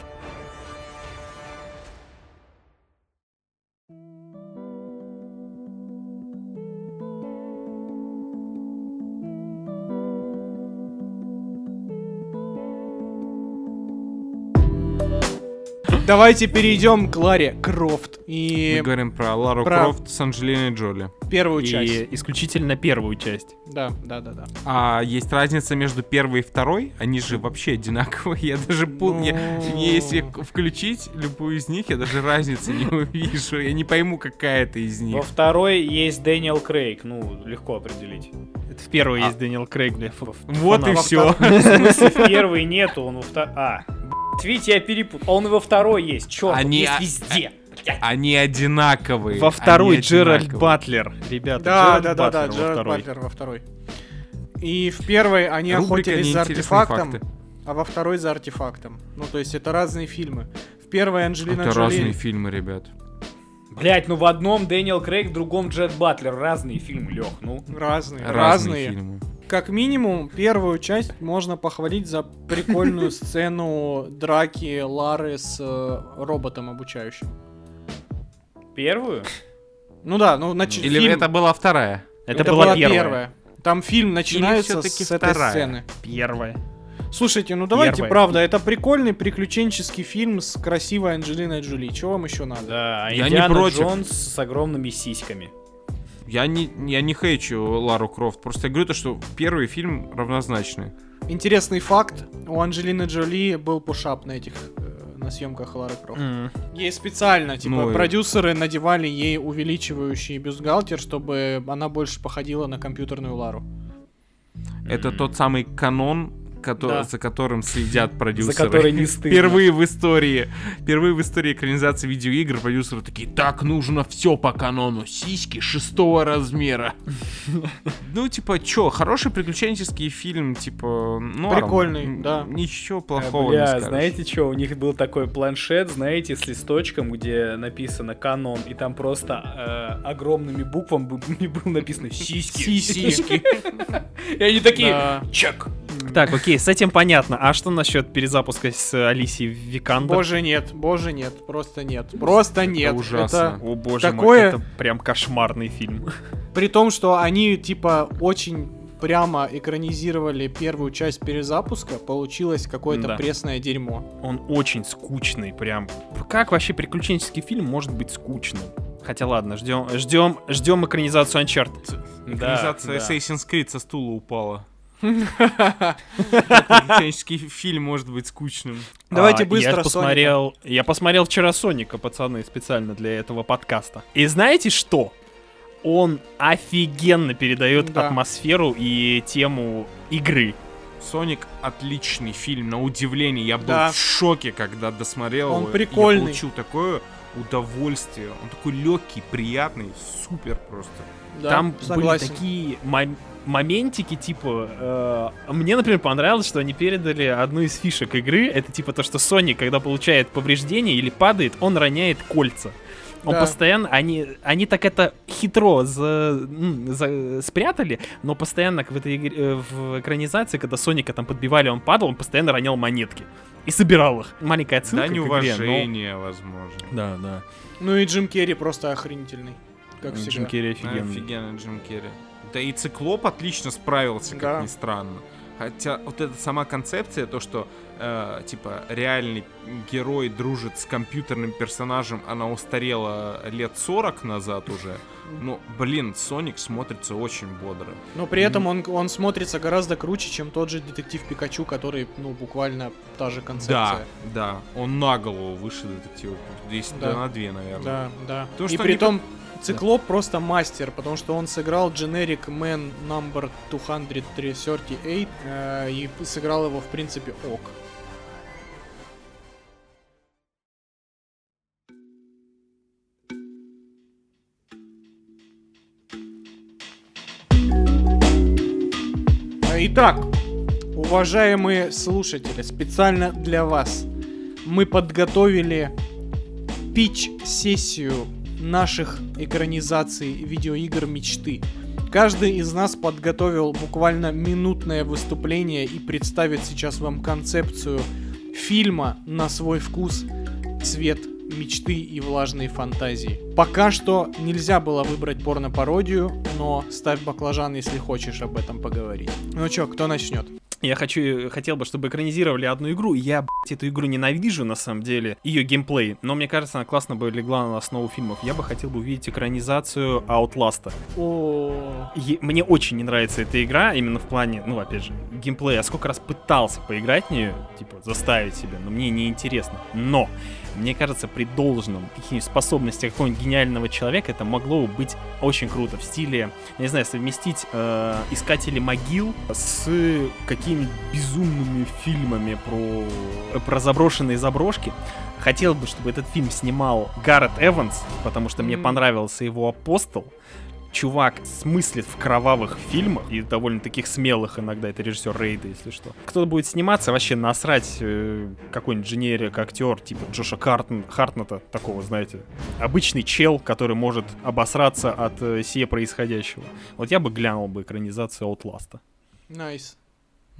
Давайте перейдем к Ларе Крофт. И... мы говорим про Лару про... Крофт с Анджелиной Джоли. Первую и часть. И исключительно первую часть. Да, да, да, да. А есть разница между первой и второй? Они же вообще одинаковые. Я даже пол... Но... я... если включить любую из них, я даже разницы не увижу. Я не пойму, какая это из них. Во второй есть Дэниел Крейг. Ну, легко определить. Это в первой а... есть Дэниел Крейг. Для... Вот и все. В смысле, в первой нету, он во второй... А, Витя, я перепутал. Он во второй есть. Черт, они... есть везде. Они одинаковые. Во второй Джеральд Батлер. Ребята, да, Джеральд да, Батлер да, да, Джеральд второй. Батлер во второй. И в первой они Рубрика охотились за артефактом, факты. А во второй за артефактом. Ну, то есть это разные фильмы. В первой Анджелина Джоли... Это Джоли... разные фильмы, ребят. Блять, ну в одном Дэниел Крейг, в другом Джеральд Батлер. Разные фильмы, Лех, ну. Разные. Разные, разные фильмы. Как минимум, первую часть можно похвалить за прикольную сцену драки Лары с роботом обучающим. Первую? Ну да, ну начали. Или фильм... это была вторая? Это, это была, была первая. первая. Там фильм начинается с этой вторая. сцены. Первая. Слушайте, ну давайте, первая. правда, это прикольный приключенческий фильм с красивой Анджелиной Джоли. Чего вам еще надо? Да, я Индиана не против. Джонс с огромными сиськами. Я не, я не хейчу Лару Крофт, просто я говорю то, что первый фильм равнозначный. Интересный факт, у Анджелины Джоли был пушап на этих, на съемках Лары Крофт. Mm. Ей специально, типа, ну, продюсеры надевали ей увеличивающий бюстгальтер, чтобы она больше походила на компьютерную Лару. Это mm. тот самый канон, Кото- да. за которым следят продюсеры. За который не стыдно. Впервые в истории, впервые в истории экранизации видеоигр продюсеры такие: так нужно все по канону, сиськи шестого размера. Ну типа чё, хороший приключенческий фильм, типа норм. Прикольный, да. Ничего плохого не скажешь. Бля, знаете чё, у них был такой планшет, знаете, с листочком, где написано канон, и там просто огромными буквами было написано сиськи. Сиськи. И они такие: чек. Так, окей, с этим понятно. А что насчет перезапуска с Алисией Викандер? Боже, нет, боже, нет, просто нет. Просто это нет. Ужасно. Это О, боже такое... мой, это прям кошмарный фильм. При том, что они, типа, очень прямо экранизировали первую часть перезапуска, получилось какое-то да. пресное дерьмо. Он очень скучный, прям. Как вообще приключенческий фильм может быть скучным? Хотя ладно, ждем, ждем, ждем экранизацию Uncharted. Экранизация да, Assassin's Creed со стула упала. Технический фильм может быть скучным. Давайте быстро. Я посмотрел, я посмотрел вчера Соника, пацаны, специально для этого подкаста. И знаете что? Он офигенно передает атмосферу и тему игры. Соник отличный фильм, на удивление. Я был в шоке, когда досмотрел его. Он прикольный. Я получил такое удовольствие. Он такой легкий, приятный, супер просто. Там были такие моменты. Моментики, типа, э, мне, например, понравилось, что они передали одну из фишек игры. Это типа то, что Соник, когда получает повреждение или падает, он роняет кольца. Он да. постоянно, они, они так это хитро за, за, спрятали, но постоянно в этой игре, в экранизации, когда Соника там подбивали, он падал, он постоянно ронял монетки и собирал их. Маленькая отсылка. Да, неуважение, игре, но... возможно. Да, да. Ну и Джим Керри просто охренительный, как всегда. Джим Керри офигенный. Офигенный Джим Керри. Да и Циклоп отлично справился, как да. ни странно. Хотя вот эта сама концепция, то, что э, типа реальный герой дружит с компьютерным персонажем, она устарела лет сорок назад уже. Ну, блин, Соник смотрится очень бодро. Но при этом он, он смотрится гораздо круче, чем тот же Детектив Пикачу, который, ну, буквально та же концепция. Да, да, он на голову выше Детектива. десять да. на две, наверное. Да, да. Потому, и при том... Не... Циклоп да. просто мастер, потому что он сыграл Generic Man Number two thirty-eight э, и сыграл его, в принципе, ок. Итак, уважаемые слушатели, специально для вас мы подготовили питч-сессию наших экранизаций видеоигр мечты. Каждый из нас подготовил буквально минутное выступление и представит сейчас вам концепцию фильма на свой вкус, цвет мечты и влажные фантазии. Пока что нельзя было выбрать порно-пародию, но ставь баклажан, если хочешь об этом поговорить. Ну чё, кто начнет? Я хочу, хотел бы, чтобы экранизировали одну игру. Я, блядь, эту игру ненавижу, на самом деле, ее геймплей. Но мне кажется, она классно бы легла на основу фильмов. Я бы хотел бы увидеть экранизацию Outlast'а. О. Мне очень не нравится эта игра, именно в плане, ну, опять же, геймплея. Я сколько раз пытался поиграть в нее, типа, заставить себя, но мне неинтересно. Но, мне кажется, при должном каких-нибудь способностях какого-нибудь гениального человека это могло бы быть очень круто. В стиле, я не знаю, совместить э, Искатели могил с какими безумными фильмами про, про заброшенные заброшки. Хотел бы, чтобы этот фильм снимал Гаррет Эванс, потому что mm-hmm. мне понравился его «Апостол». Чувак смыслит в кровавых фильмах, и довольно таких смелых иногда, это режиссер Рейда, если что. Кто-то будет сниматься, вообще насрать, э, какой-нибудь дженерик, актер, типа Джоша Хартн, Хартнета, такого, знаете, обычный чел, который может обосраться от э, сие происходящего. Вот я бы глянул бы экранизацию Outlast'а. Найс. Nice.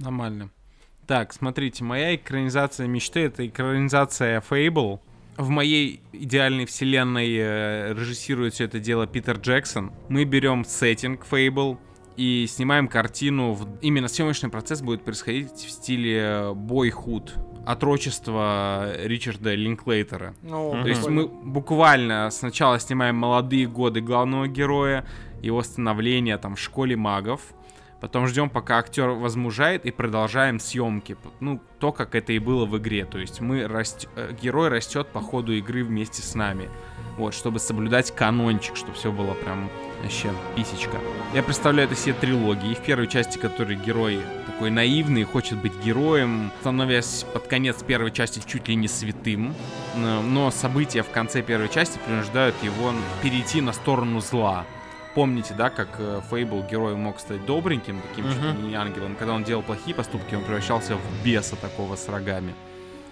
Нормально. Так, смотрите, моя экранизация мечты — это экранизация Fable. В моей идеальной вселенной э, режиссирует все это дело Питер Джексон. Мы берем сеттинг Fable и снимаем картину. В... Именно съемочный процесс будет происходить в стиле бойхуд. Отрочество Ричарда Линклейтера. Ну, То угу. есть мы буквально сначала снимаем молодые годы главного героя, его становление там в школе магов. Потом ждем, пока актер возмужает, и продолжаем съемки. Ну, то, как это и было в игре. То есть мы раст... герой растет по ходу игры вместе с нами. Вот, чтобы соблюдать канончик, чтобы все было прям вообще писечка. Я представляю это себе трилогии. И в первой части, в которой герой такой наивный, хочет быть героем, становясь под конец первой части чуть ли не святым. Но события в конце первой части принуждают его перейти на сторону зла. Помните, да, как Фейбл герой мог стать добреньким, таким uh-huh. чуть ли не ангелом. Когда он делал плохие поступки, он превращался в беса такого с рогами.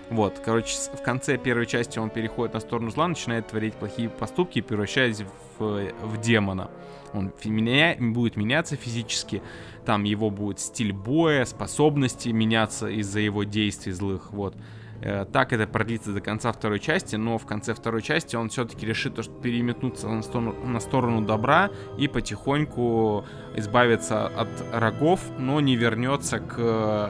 Вот, короче, в конце первой части он переходит на сторону зла, начинает творить плохие поступки, превращаясь в, в демона. Он меня, будет меняться физически, там его будет стиль боя, способности меняться из-за его действий злых, вот. Так это продлится до конца второй части, но в конце второй части он все-таки решит переметнуться на сторону, на сторону добра и потихоньку избавиться от рогов, но не вернется к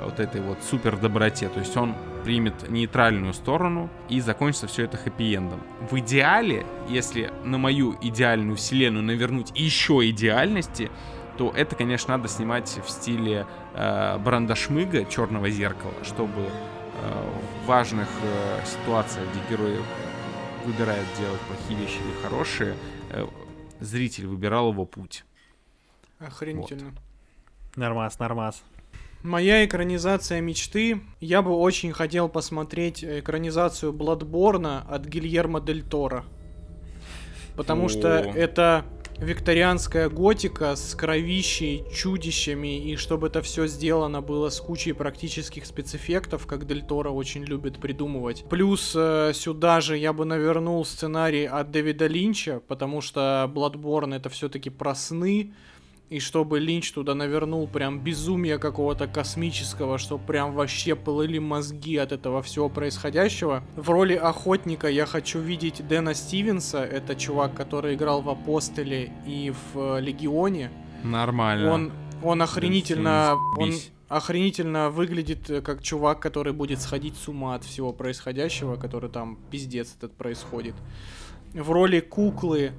вот этой вот супер доброте. То есть он примет нейтральную сторону и закончится все это хэппи-эндом. В идеале, если на мою идеальную вселенную навернуть еще идеальности, то это, конечно, надо снимать в стиле э, Бранда Шмыга «Черного зеркала», чтобы... в важных э, ситуациях, где герой выбирает делать плохие вещи или хорошие, э, зритель выбирал его путь. Охренительно. Вот. Нормас, нормас. Моя экранизация мечты. Я бы очень хотел посмотреть экранизацию Bloodborne от Гильермо Дель Торо. Потому О. что это... викторианская готика с кровищей, чудищами, и чтобы это все сделано было с кучей практических спецэффектов, как Дель Торо очень любит придумывать. Плюс сюда же я бы навернул сценарий от Дэвида Линча, потому что Bloodborne — это все-таки про сны, и чтобы Линч туда навернул прям безумие какого-то космического, что прям вообще плыли мозги от этого всего происходящего. В роли охотника я хочу видеть Дэна Стивенса. Это чувак, который играл в «Апостоле» и в «Легионе». Нормально. Он, он охренительно... Он охренительно выглядит как чувак, который будет сходить с ума от всего происходящего, который там пиздец этот происходит. В роли куклы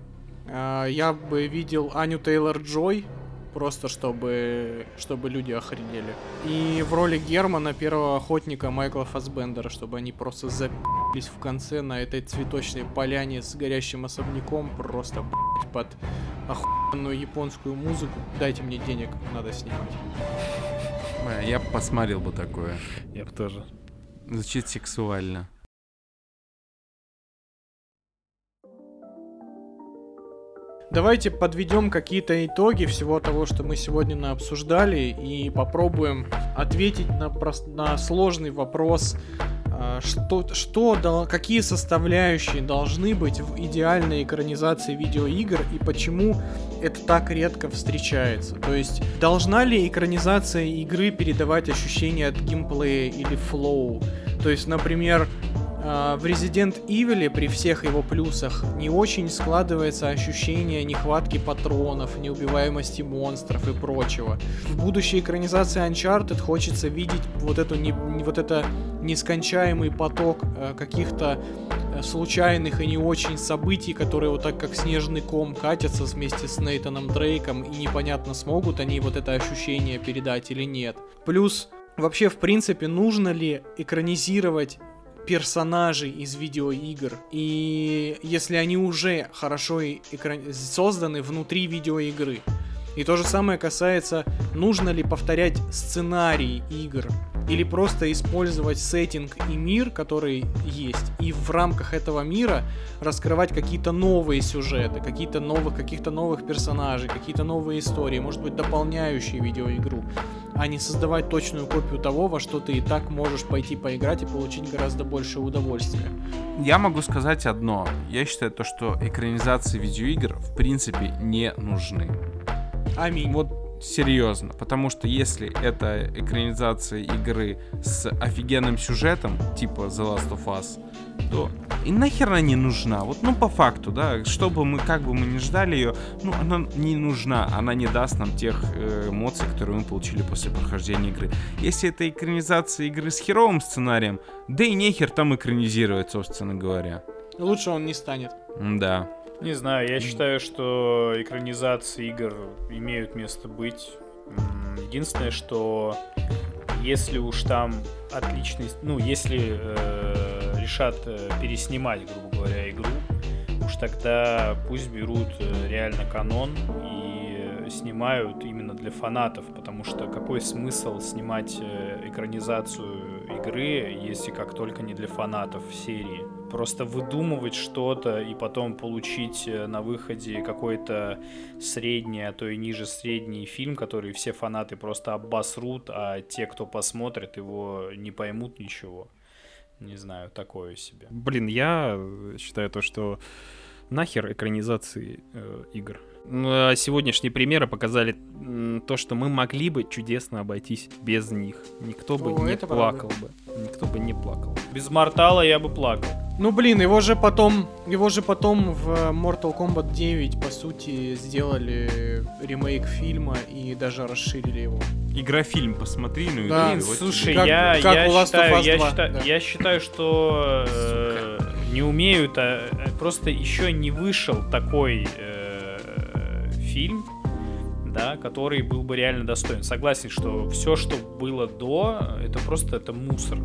э, я бы видел Аню Тейлор-Джой, просто чтобы, чтобы люди охренели. И в роли Германа, первого охотника, Майкла Фассбендера, чтобы они просто запились в конце на этой цветочной поляне с горящим особняком, просто блять, под охуенную японскую музыку. Дайте мне денег, надо снимать. Я бы посмотрел бы такое. Я бы тоже. Звучит сексуально. Давайте подведем какие-то итоги всего того, что мы сегодня обсуждали, и попробуем ответить на, прост... на сложный вопрос, что, что, какие составляющие должны быть в идеальной экранизации видеоигр и почему это так редко встречается. То есть, должна ли экранизация игры передавать ощущение от геймплея или флоу? То есть, например, в Resident Evil при всех его плюсах не очень складывается ощущение нехватки патронов, неубиваемости монстров и прочего. В будущей экранизации Uncharted хочется видеть вот, эту, не, вот это нескончаемый поток каких-то случайных и не очень событий, которые вот так как снежный ком катятся вместе с Нейтаном Дрейком, и непонятно, смогут они вот это ощущение передать или нет. Плюс вообще в принципе нужно ли экранизировать персонажей из видеоигр, и если они уже хорошо экрани- созданы внутри видеоигры. И то же самое касается, нужно ли повторять сценарий игр или просто использовать сеттинг и мир, который есть, и в рамках этого мира раскрывать какие-то новые сюжеты, какие-то новых, каких-то новых персонажей, какие-то новые истории, может быть, дополняющие видеоигру, а не создавать точную копию того, во что ты и так можешь пойти поиграть и получить гораздо больше удовольствия. Я могу сказать одно. Я считаю то, что экранизации видеоигр в принципе не нужны. Аминь. Вот серьезно. Потому что если это экранизация игры с офигенным сюжетом, типа The Last of Us, то и нахер она не нужна. Вот, ну, по факту, да, что бы мы, как бы мы ни ждали ее, ну, она не нужна. Она не даст нам тех эмоций, которые мы получили после прохождения игры. Если это экранизация игры с херовым сценарием, да и нехер там экранизировать, собственно говоря. Лучше он не станет. Да. Не знаю, я считаю, что экранизации игр имеют место быть. Единственное, что если уж там отличный... Ну, если э, решат переснимать, грубо говоря, игру, уж тогда пусть берут реально канон и снимают именно для фанатов, потому что какой смысл снимать экранизацию игры, если как только не для фанатов серии? Просто выдумывать что-то и потом получить на выходе какой-то средний, а то и ниже средний фильм, который все фанаты просто обосрут, а те, кто посмотрит его, не поймут ничего. Не знаю, такое себе. Блин, я считаю то, что нахер экранизации э, игр. Сегодняшние примеры показали то, что мы могли бы чудесно обойтись без них. Никто бы О, не плакал правда. бы. Никто бы не плакал. Без Мортала я бы плакал. Ну блин, его же потом, его же потом в Mortal Kombat девять по сути сделали ремейк фильма и даже расширили его. Игра-фильм, посмотри, ну да. и блин, вот слушай, как, я, как я, считаю, я, считаю, да. я считаю, что э, не умеют, а, просто еще не вышел такой э, фильм, да, который был бы реально достоин. Согласен, что все, что было до, это просто это мусор,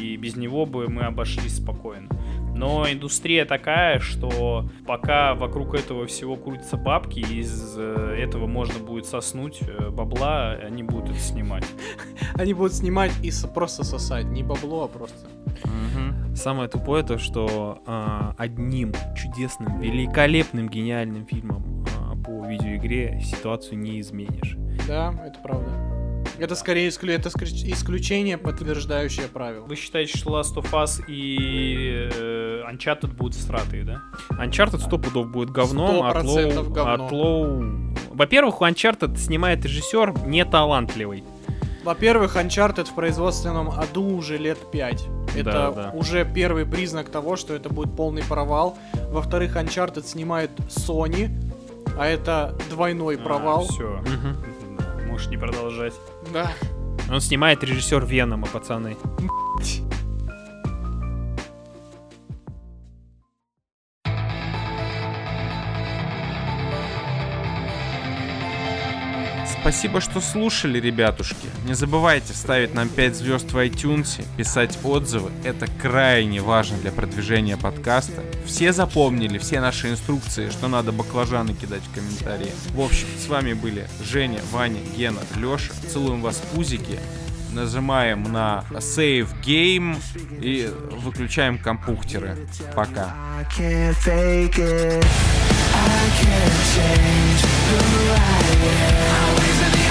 и без него бы мы обошлись спокойно. Но индустрия такая, что пока вокруг этого всего крутятся бабки, из этого можно будет соснуть бабла, они будут это снимать. Они будут снимать и просто сосать. Не бабло, а просто. Угу. Самое тупое то, что э, одним чудесным, великолепным, гениальным фильмом э, по видеоигре ситуацию не изменишь. Да, это правда. Это скорее исклю... это исключение, подтверждающее правило. Вы считаете, что Last of Us и э, Uncharted будут сратые, да? Uncharted сто пудов будет говном, от Лоу... говно. От Лоу... Во-первых, Uncharted снимает режиссер неталантливый. Во-первых, Uncharted в производственном аду уже лет пять. Это да, да. уже первый признак того, что это будет полный провал. Во-вторых, Uncharted снимает Sony, а это двойной провал. А, все. Угу. Можешь не продолжать. Да. Он снимает режиссер Венома, пацаны. Спасибо, что слушали, ребятушки. Не забывайте ставить нам пять звезд в iTunes, писать отзывы. Это крайне важно для продвижения подкаста. Все запомнили, все наши инструкции, что надо баклажаны кидать в комментарии. В общем, с вами были Женя, Ваня, Гена, Леша. Целуем вас в пузики. Нажимаем на Save Game и выключаем компьютеры. Пока. I can't change who I am.